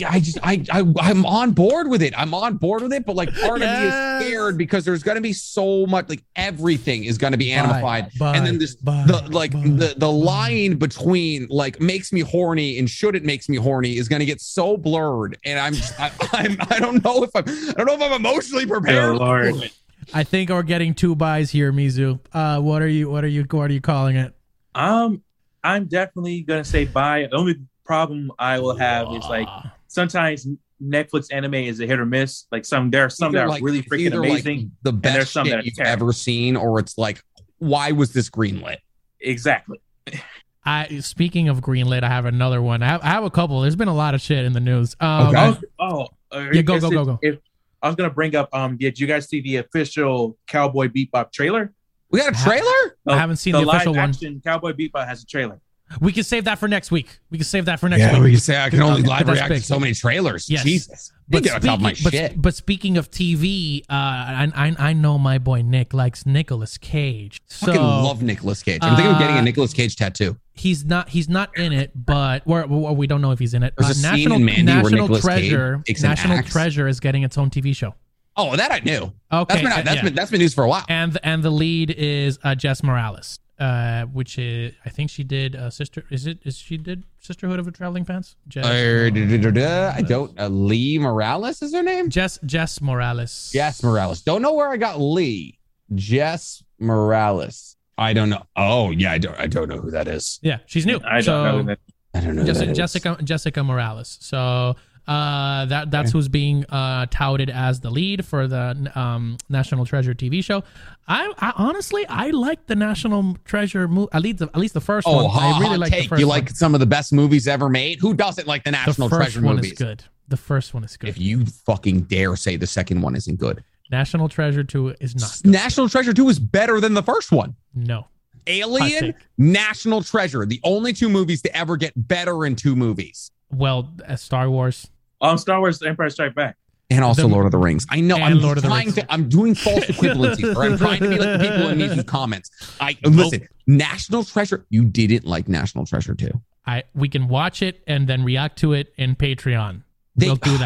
on board with it. But like part of me is scared because there's going to be so much, like everything is going to be animified. And then this, the line between like makes me horny and should it makes me horny is going to get so blurred. And I don't know if I'm emotionally prepared. I think we're getting two buys here, Mizu. What are you calling it? I'm definitely going to say buy. Only problem I will have is like sometimes Netflix anime is a hit or miss. Like some that are like, really freaking amazing, like the best, and there's some that you've ever seen, or it's like, why was this greenlit? Exactly. Speaking of greenlit, I have another one. I have a couple. There's been a lot of shit in the news. Go. I was gonna bring up. Did you guys see the official Cowboy Bebop trailer? We got a trailer. I haven't seen the official one. Cowboy Bebop has a trailer. We can save that for next week. Yeah, we can say I can only live react to so many trailers. Yes. Jesus. But speaking of TV, I know my boy Nick likes Nicolas Cage. So, I fucking love Nicolas Cage. I'm thinking of getting a Nicolas Cage tattoo. He's not in it, but we don't know if he's in it. There's a scene in Mandy where Nicolas Cage takes an axe. National Treasure is getting its own TV show. Oh, that I knew. Okay, that's been news for a while. And the lead is Jess Morales. Which is, I think she did sister. Is she did Sisterhood of a Traveling Pants? Lee Morales is her name. Jess Morales. Don't know where I got Lee. Jess Morales. I don't know. Oh yeah, I don't know who that is. Yeah, she's new. I don't know. Jessica Morales. So that's who's being touted as the lead for the National Treasure TV show. I honestly like the National Treasure movie, at least the first one. I really like the first one. Like some of the best movies ever made. Who doesn't like the National Treasure movies? The first one is good. If you fucking dare say the second one isn't good. National Treasure 2 is not good. National Treasure 2 is better than the first one. No. Alien, National Treasure, the only two movies to ever get better in two movies. Well, Star Wars. Star Wars, Empire Strikes Back. And also Lord of the Rings. I know I'm doing false equivalency, or I'm trying to be like the people in these comments. Listen, National Treasure, you didn't like National Treasure 2. We can watch it and then react to it in Patreon. We'll do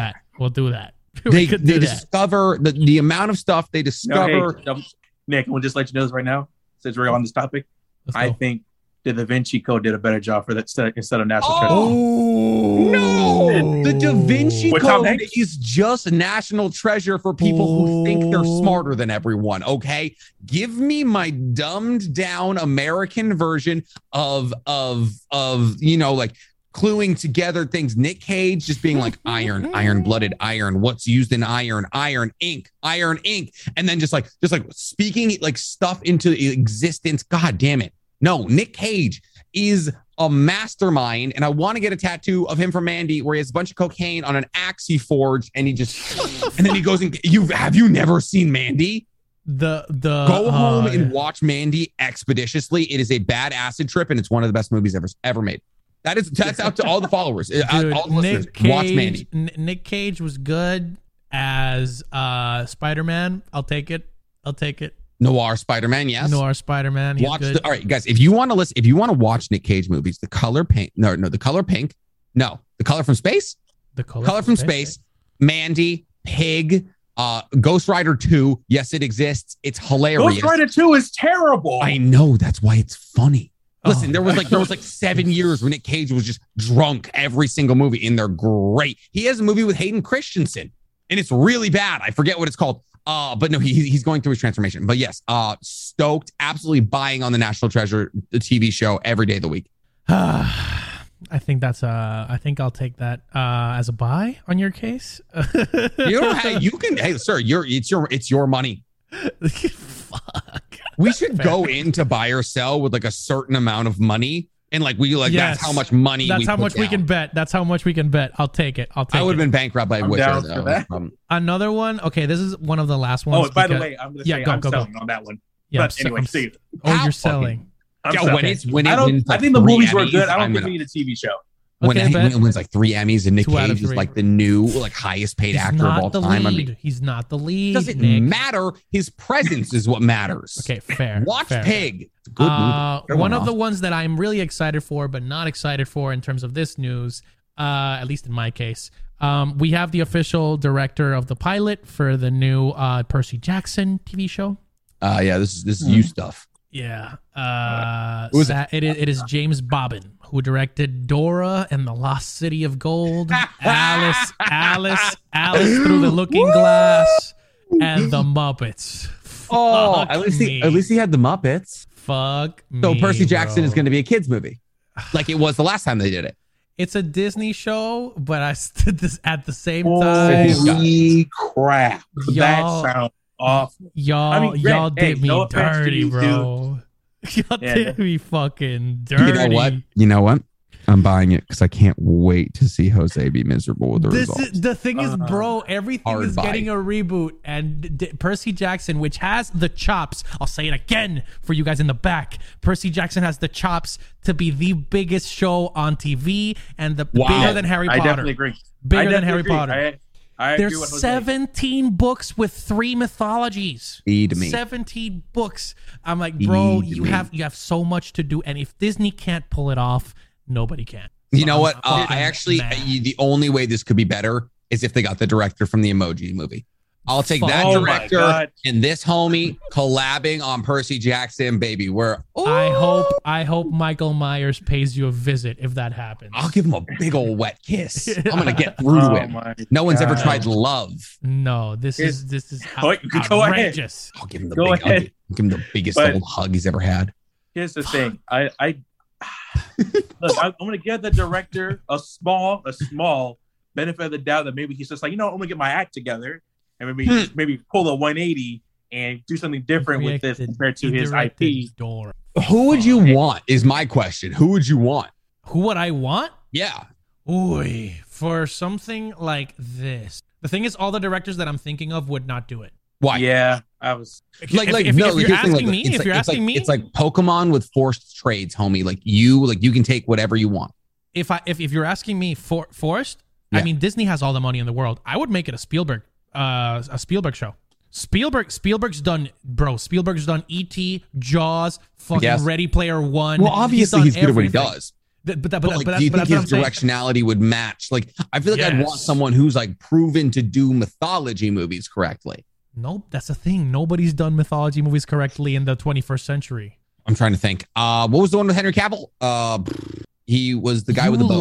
that. Discover the amount of stuff they discover. No, hey, Nick, we'll just let you know this right now, since we're on this topic. I think the Da Vinci Code did a better job for that instead of National Treasure. No, the Da Vinci Code is just National Treasure for people who think they're smarter than everyone. Okay, give me my dumbed down American version of like cluing together things. Nick Cage just being like iron-blooded iron. What's used in iron ink, and then just like speaking like stuff into existence. God damn it. No, Nick Cage is a mastermind, and I want to get a tattoo of him from Mandy where he has a bunch of cocaine on an axe he forged, and he just and then he goes and have you never seen Mandy? Go home and watch Mandy expeditiously. It is a bad acid trip, and it's one of the best movies ever made. That's out to all the followers, all the listeners. Watch Mandy. Nick Cage was good as Spider-Man. I'll take it. Noir Spider-Man. Watch good. All right, guys. If you want to watch Nick Cage movies, The Color from Space, The Color from Space, Mandy, Pig, Ghost Rider 2. Yes, it exists. It's hilarious. Ghost Rider 2 is terrible. I know. That's why it's funny. Listen, there was like 7 years when Nick Cage was just drunk every single movie, and they're great. He has a movie with Hayden Christensen, and it's really bad. I forget what it's called. But no, he's going through his transformation. But yes, stoked, absolutely buying on the National Treasure, the TV show, every day of the week. I think I'll take that as a buy on your case. Hey, sir, it's your money. Fuck. We should go in to buy or sell with like a certain amount of money. And like that's how much money. That's how much we can bet. I'll take it. I would have been bankrupt by Witcher though. Another one. Okay, this is one of the last ones. Oh, by the way, I'm going to say I'm selling on that one. Yeah, but anyway, see you. Oh, you're selling. I think the movies were good. I don't think we need a TV show. When it wins like 3 Emmys and Nick Cage is like the new like highest paid actor of all time. He's not the lead. Doesn't matter. His presence is what matters. Okay, fair. Watch Pig. It's a good movie. One of the ones that I'm really excited for, but not excited for in terms of this news, at least in my case, we have the official director of the pilot for the new Percy Jackson TV show. Yeah, this is you stuff. Yeah, it is James Bobbin, who directed Dora and the Lost City of Gold, Alice Through the Looking Glass, and the Muppets. Oh, at least he had the Muppets. Fuck me. So Percy Jackson is going to be a kids movie, like it was the last time they did it. It's a Disney show, but I stood this at the same time. Holy crap! Y'all, that sounds awful. Y'all did me dirty, bro. Y'all did me fucking dirty. You know what? I'm buying it because I can't wait to see Jose be miserable with the results. The thing is, bro, everything is getting a reboot, and Percy Jackson, which has the chops, I'll say it again for you guys in the back, Percy Jackson has the chops to be the biggest show on TV, and the bigger than Harry Potter. I definitely agree. Bigger than Harry Potter. There's 17 books with 3 mythologies. Feed me. 17 books. I'm like, bro, you have so much to do, and if Disney can't pull it off, nobody can. You know what? The only way this could be better is if they got the director from the Emoji Movie. I'll take that director and this homie collabing on Percy Jackson, baby. I hope Michael Myers pays you a visit if that happens. I'll give him a big old wet kiss. I'm gonna get through him. No one's ever tried love. No, this is outrageous. I'll give him the biggest old hug he's ever had. Here's the thing, I look, I'm gonna give the director a small benefit of the doubt that maybe he's just like, you know, I'm gonna get my act together and maybe pull a 180 and do something different with this compared to his IP. Door. Who would you want? Is my question. Who would you want? Who would I want? Yeah. Ooh, for something like this. The thing is, all the directors that I'm thinking of would not do it. Why? Yeah, I was if you're asking me, it's like Pokemon with forced trades, homie. Like you can take whatever you want. If you're asking me for forced, yeah. I mean, Disney has all the money in the world. I would make it a Spielberg show. Spielberg's done E.T., Jaws, fucking Ready Player One. Well, obviously he's good at what he does. But do you think his directionality would match? Like, I feel like I'd want someone who's like proven to do mythology movies correctly. Nope, that's the thing. Nobody's done mythology movies correctly in the 21st century. I'm trying to think. What was the one with Henry Cavill? He was the guy with the bow.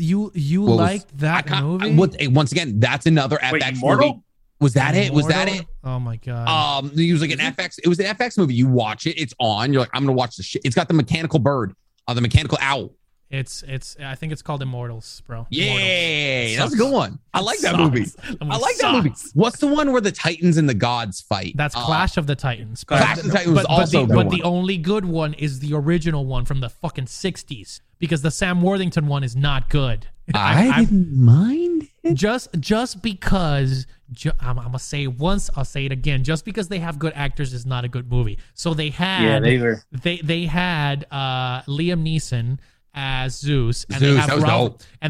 You liked that movie? Once again, that's another FX movie. Was that it? Oh my god. He was like an FX. It was an FX movie. You watch it. It's on. You're like, I'm gonna watch this shit. It's got the mechanical bird, the mechanical owl. I think it's called Immortals, bro. Yeah, that's a good one. I like that movie. What's the one where the Titans and the gods fight? That's Clash of the Titans. Clash of the Titans was also a good one. But the only good one is the original one from the fucking 60s, because the Sam Worthington one is not good. I didn't mind it. I'm going to say it once, I'll say it again. Just because they have good actors is not a good movie. So they had they had Liam Neeson as Zeus, and they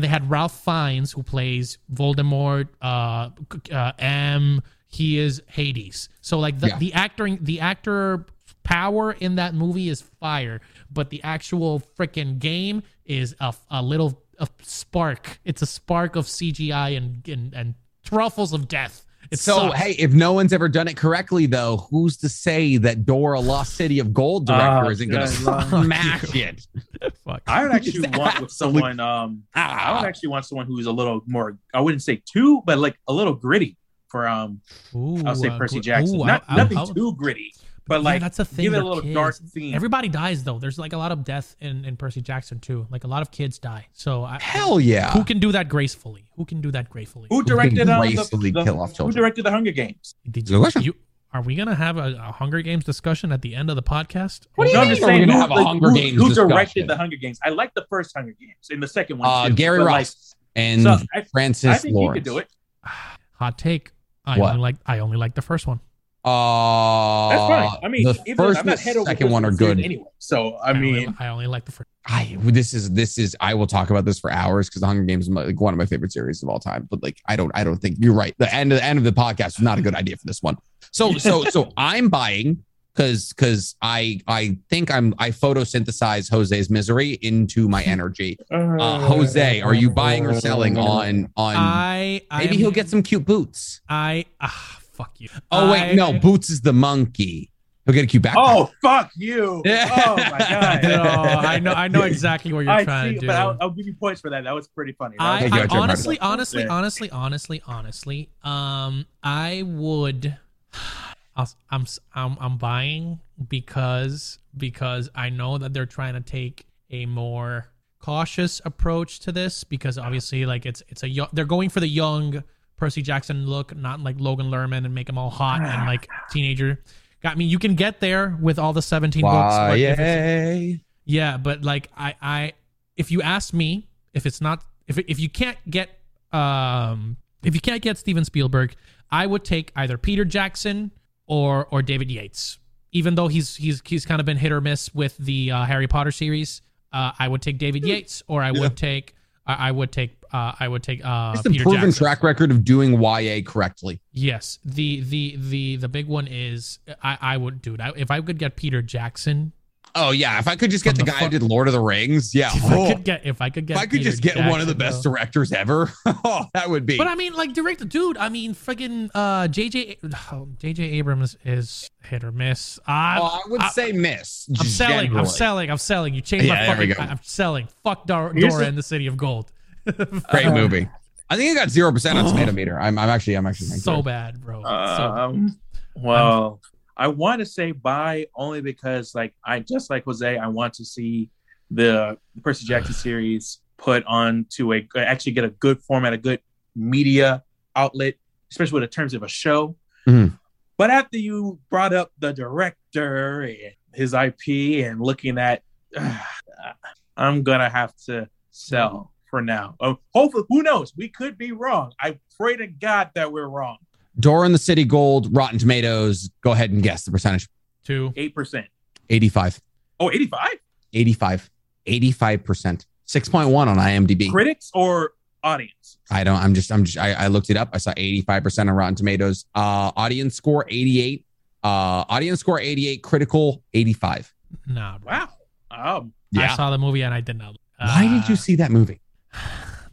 had Ralph Fiennes, who plays Voldemort. He is Hades. So like the actor power in that movie is fire, but the actual freaking game is a little spark. It's a spark of CGI and truffles of death. It sucks. Hey, if no one's ever done it correctly, though, who's to say that Dora Lost City of Gold director isn't going to smash it? Fuck. I would actually want someone. I would actually want someone who's a little more. I wouldn't say too, but like a little gritty for. I'll say Percy Jackson. Nothing too gritty, but like that's a thing, give it a little dark theme. Everybody dies though. There's like a lot of death in Percy Jackson too. Like a lot of kids die. So who can do that gracefully? Who directed the Hunger Games? Are we gonna have a Hunger Games discussion at the end of the podcast? Who directed the Hunger Games? I like the first Hunger Games and the second one. Gary Ross and Francis Lawrence. I think you could do it. Hot take. I only like the first one. That's fine. I mean, the first and second one are good anyway. So I only like the first. This is. I will talk about this for hours because The Hunger Games is like one of my favorite series of all time. But like, I don't think you're right. The end of the podcast was not a good idea for this one. So I'm buying because I think I photosynthesize Jose's misery into my energy. Jose, are you buying or selling on? Maybe he'll get some cute boots. Fuck you. Oh, wait, no. Boots is the monkey. He'll get a cute backpack. Oh, fuck you. Yeah. Oh, my God. No, I know exactly what you're trying to do. But I'll give you points for that. That was pretty funny. Honestly, I would... I'm buying because I know that they're trying to take a more cautious approach to this because obviously like they're going for the young Percy Jackson look, not like Logan Lerman and make him all hot and like teenager. I mean, you can get there with all the 17 books. But but like I if you ask me, if you can't get Steven Spielberg, I would take either Peter Jackson or David Yates. Even though he's kind of been hit or miss with the Harry Potter series, I would take David Yates or I would take it's Peter proven Jackson. Track record of doing YA correctly. Yes. The big one is if I could get Peter Jackson. Oh yeah. If I could just get the guy who did Lord of the Rings. Yeah. If I could just get one of the best directors ever. Oh, that would be, but I mean like direct the dude. I mean, friggin' JJ Abrams is hit or miss. I would say miss. I'm selling. You changed my fucking, I'm selling. Fuck Dora and the City of Gold. Great movie. I think it got 0% on Tomato Meter. I'm actually so bad, bro. Well, I want to say buy only because, like, I just like Jose. I want to see the Percy Jackson series put on to actually get a good format, a good media outlet, especially with the terms of a show. Mm-hmm. But after you brought up the director and his IP and looking at, I'm gonna have to sell. Mm-hmm. For now. Hopefully, who knows? We could be wrong. I pray to God that we're wrong. Dora and the City Gold, Rotten Tomatoes. Go ahead and guess the percentage. 8%. 85. Oh, 85? 85. 85%. 6.1 on IMDb. Critics or audience? I looked it up. I saw 85% on Rotten Tomatoes. Audience score 88. Critical 85. Nah, bro. Wow. I saw the movie and I did not. Why did you see that movie?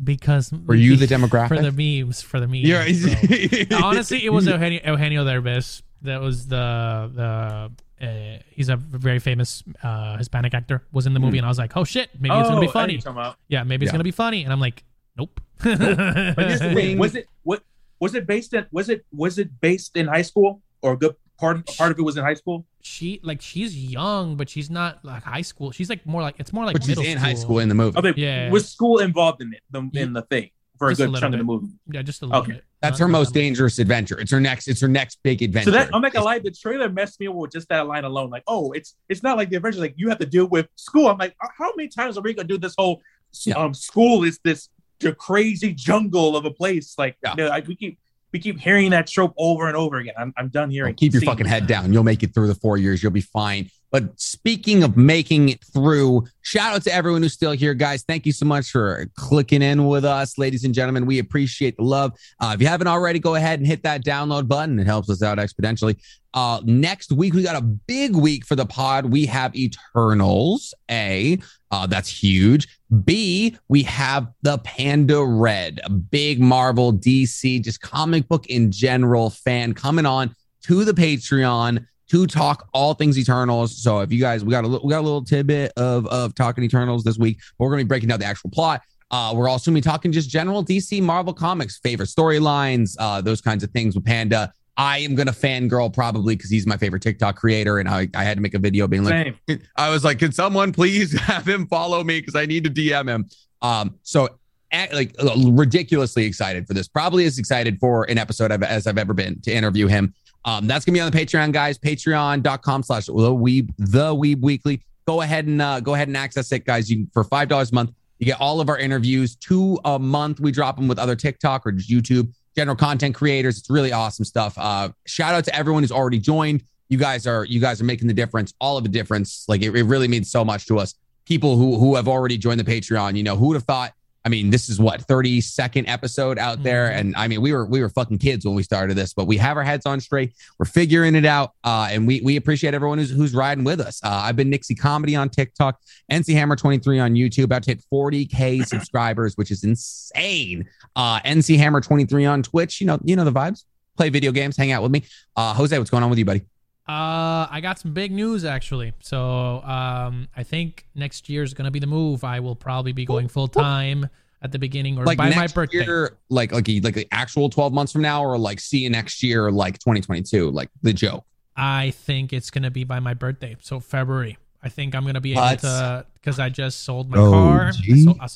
Because were you the demographic for the memes? So. Honestly, it was Eugenio Derbez. That was the he's a very famous Hispanic actor. Was in the movie, and I was like, oh shit, maybe it's gonna be funny. It's gonna be funny, and I'm like, nope. Was it based in high school or a good part of it was in high school? She's young, but she's not like high school. She's like more like, it's more like but middle she's in school. High school in the movie. Okay. Yeah. Was school involved in it? In the thing for just a good chunk of the movie. Yeah, just a little bit. That's her most dangerous adventure. It's her next big adventure. So that I'm not gonna lie, the trailer messed me up with just that line alone. Like, oh, it's not like the adventure. Like you have to deal with school. I'm like, how many times are we gonna do this whole school is this crazy jungle of a place? Like we keep hearing that trope over and over again. I'm done hearing. Keep your fucking head down. You'll make it through the 4 years. You'll be fine. But speaking of making it through, shout out to everyone who's still here, guys. Thank you so much for clicking in with us, ladies and gentlemen. We appreciate the love. If you haven't already, go ahead and hit that download button. It helps us out exponentially. Next week, we got a big week for the pod. We have Eternals, A. That's huge. B, we have the Panda Red, a big Marvel, DC, just comic book in general fan coming on to the Patreon to talk all things Eternals. So if you guys, we got a little tidbit of talking Eternals this week. But we're going to be breaking down the actual plot. We're also going to be talking just general DC Marvel comics, favorite storylines, those kinds of things with Panda. I am going to fangirl probably because he's my favorite TikTok creator. And I had to make a video being like, same. I was like, can someone please have him follow me? Because I need to DM him. Ridiculously excited for this. Probably as excited for an episode as I've ever been to interview him. That's gonna be on the Patreon, guys. Patreon.com/theweebweekly. Go ahead and access it, guys. You for $5 a month, you get all of our interviews, 2 a month. We drop them with other TikTok or YouTube. general content creators. It's really awesome stuff. Shout out to everyone who's already joined. You guys are making the difference, all of the difference. Like it really means so much to us. People who have already joined the Patreon, you know, who would have thought? I mean, this is what 32nd episode out there, and I mean, we were fucking kids when we started this, but we have our heads on straight. We're figuring it out, and we appreciate everyone who's riding with us. I've been Nixie Comedy on TikTok, NC Hammer 23 on YouTube, about to hit 40K subscribers, which is insane. NC Hammer 23 on Twitch. You know the vibes. Play video games, hang out with me. Jose, what's going on with you, buddy? I got some big news actually. So, I think next year is going to be the move. I will probably be going full time at the beginning or like by my birthday. Year, like the actual 12 months from now, or like see you next year, like 2022, like the joke. I think it's going to be by my birthday. So February, I think I'm going to be able to, cause I just sold my car.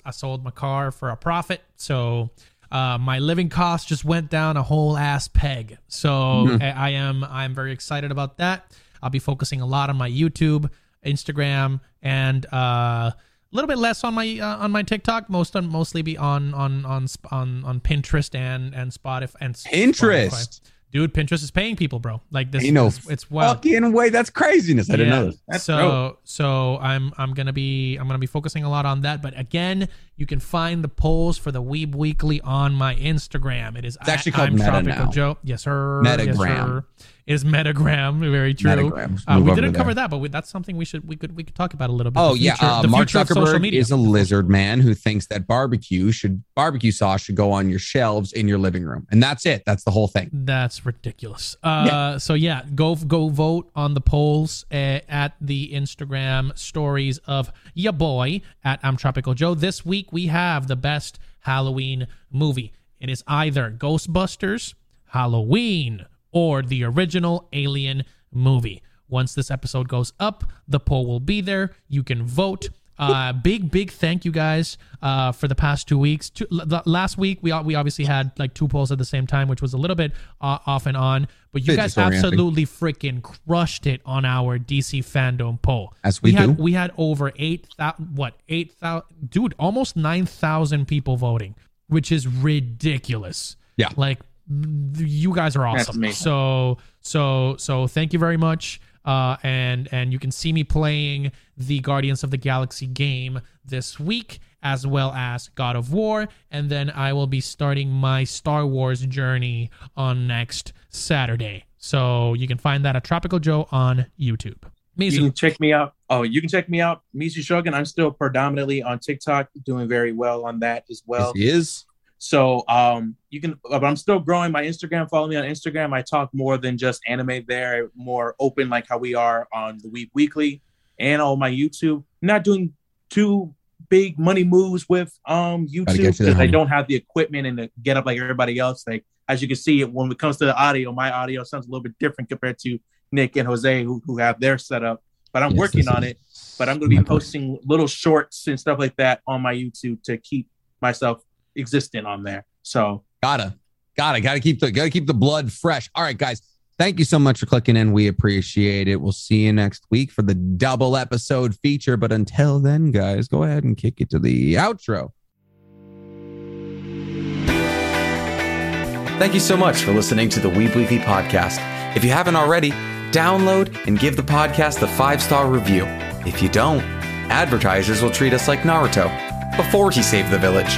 I sold my car for a profit. So, my living costs just went down a whole ass peg. So I'm very excited about that. I'll be focusing a lot on my YouTube, Instagram, and a little bit less on my TikTok. Mostly be on Pinterest and Spotify and Pinterest. Spotify. Dude, Pinterest is paying people, bro. Like this, it's wild. Fucking way, that's craziness. I didn't know this. That's so I'm gonna be focusing a lot on that. But again, you can find the polls for the Weeb Weekly on my Instagram. It's actually called Metagram Joe. Yes, sir. Metagram is Metagram. Very true. Metagram. We didn't cover that, but that's something we could talk about a little bit. Oh yeah, Mark Zuckerberg is a lizard man who thinks that barbecue sauce should go on your shelves in your living room, and that's it. That's the whole thing. That's ridiculous. So yeah, go vote on the polls at the Instagram stories of ya boy at I'm Tropical Joe. This week we have the best Halloween movie. It is either Ghostbusters, Halloween, or the original Alien movie. Once this episode goes up, the poll will be there. You can vote. Big thank you guys for the past 2 weeks. Last week we obviously had like two polls at the same time, which was a little bit off and on, but you guys absolutely freaking crushed it on our DC fandom poll. As we had over 8,000, dude, almost 9,000 people voting, which is ridiculous. Yeah, like you guys are awesome. So thank you very much. And you can see me playing the Guardians of the Galaxy game this week, as well as God of War. And then I will be starting my Star Wars journey on next Saturday. So you can find that at Tropical Joe on YouTube. Mizu. You can check me out. Mizu Shogun. I'm still predominantly on TikTok, doing very well on that as well. Yes, he is. So but I'm still growing my Instagram. Follow me on Instagram. I talk more than just anime there, more open like how we are on the Weeb Weekly and all my YouTube. I'm not doing too big money moves with YouTube because I don't have the equipment and the get up like everybody else. Like as you can see, when it comes to the audio, my audio sounds a little bit different compared to Nick and Jose who have their setup. But I'm working on it. But I'm going to be posting little shorts and stuff like that on my YouTube to keep myself existent on there. So gotta keep the blood fresh. All right, guys, thank you so much for clicking in. We appreciate it. We'll see you next week for the double episode feature, but until then, guys, go ahead and kick it to the outro. Thank you so much for listening to the Weeb Weekly podcast. If you haven't already, download and give the podcast the 5-star review. If you don't, advertisers will treat us like Naruto before he saved the village.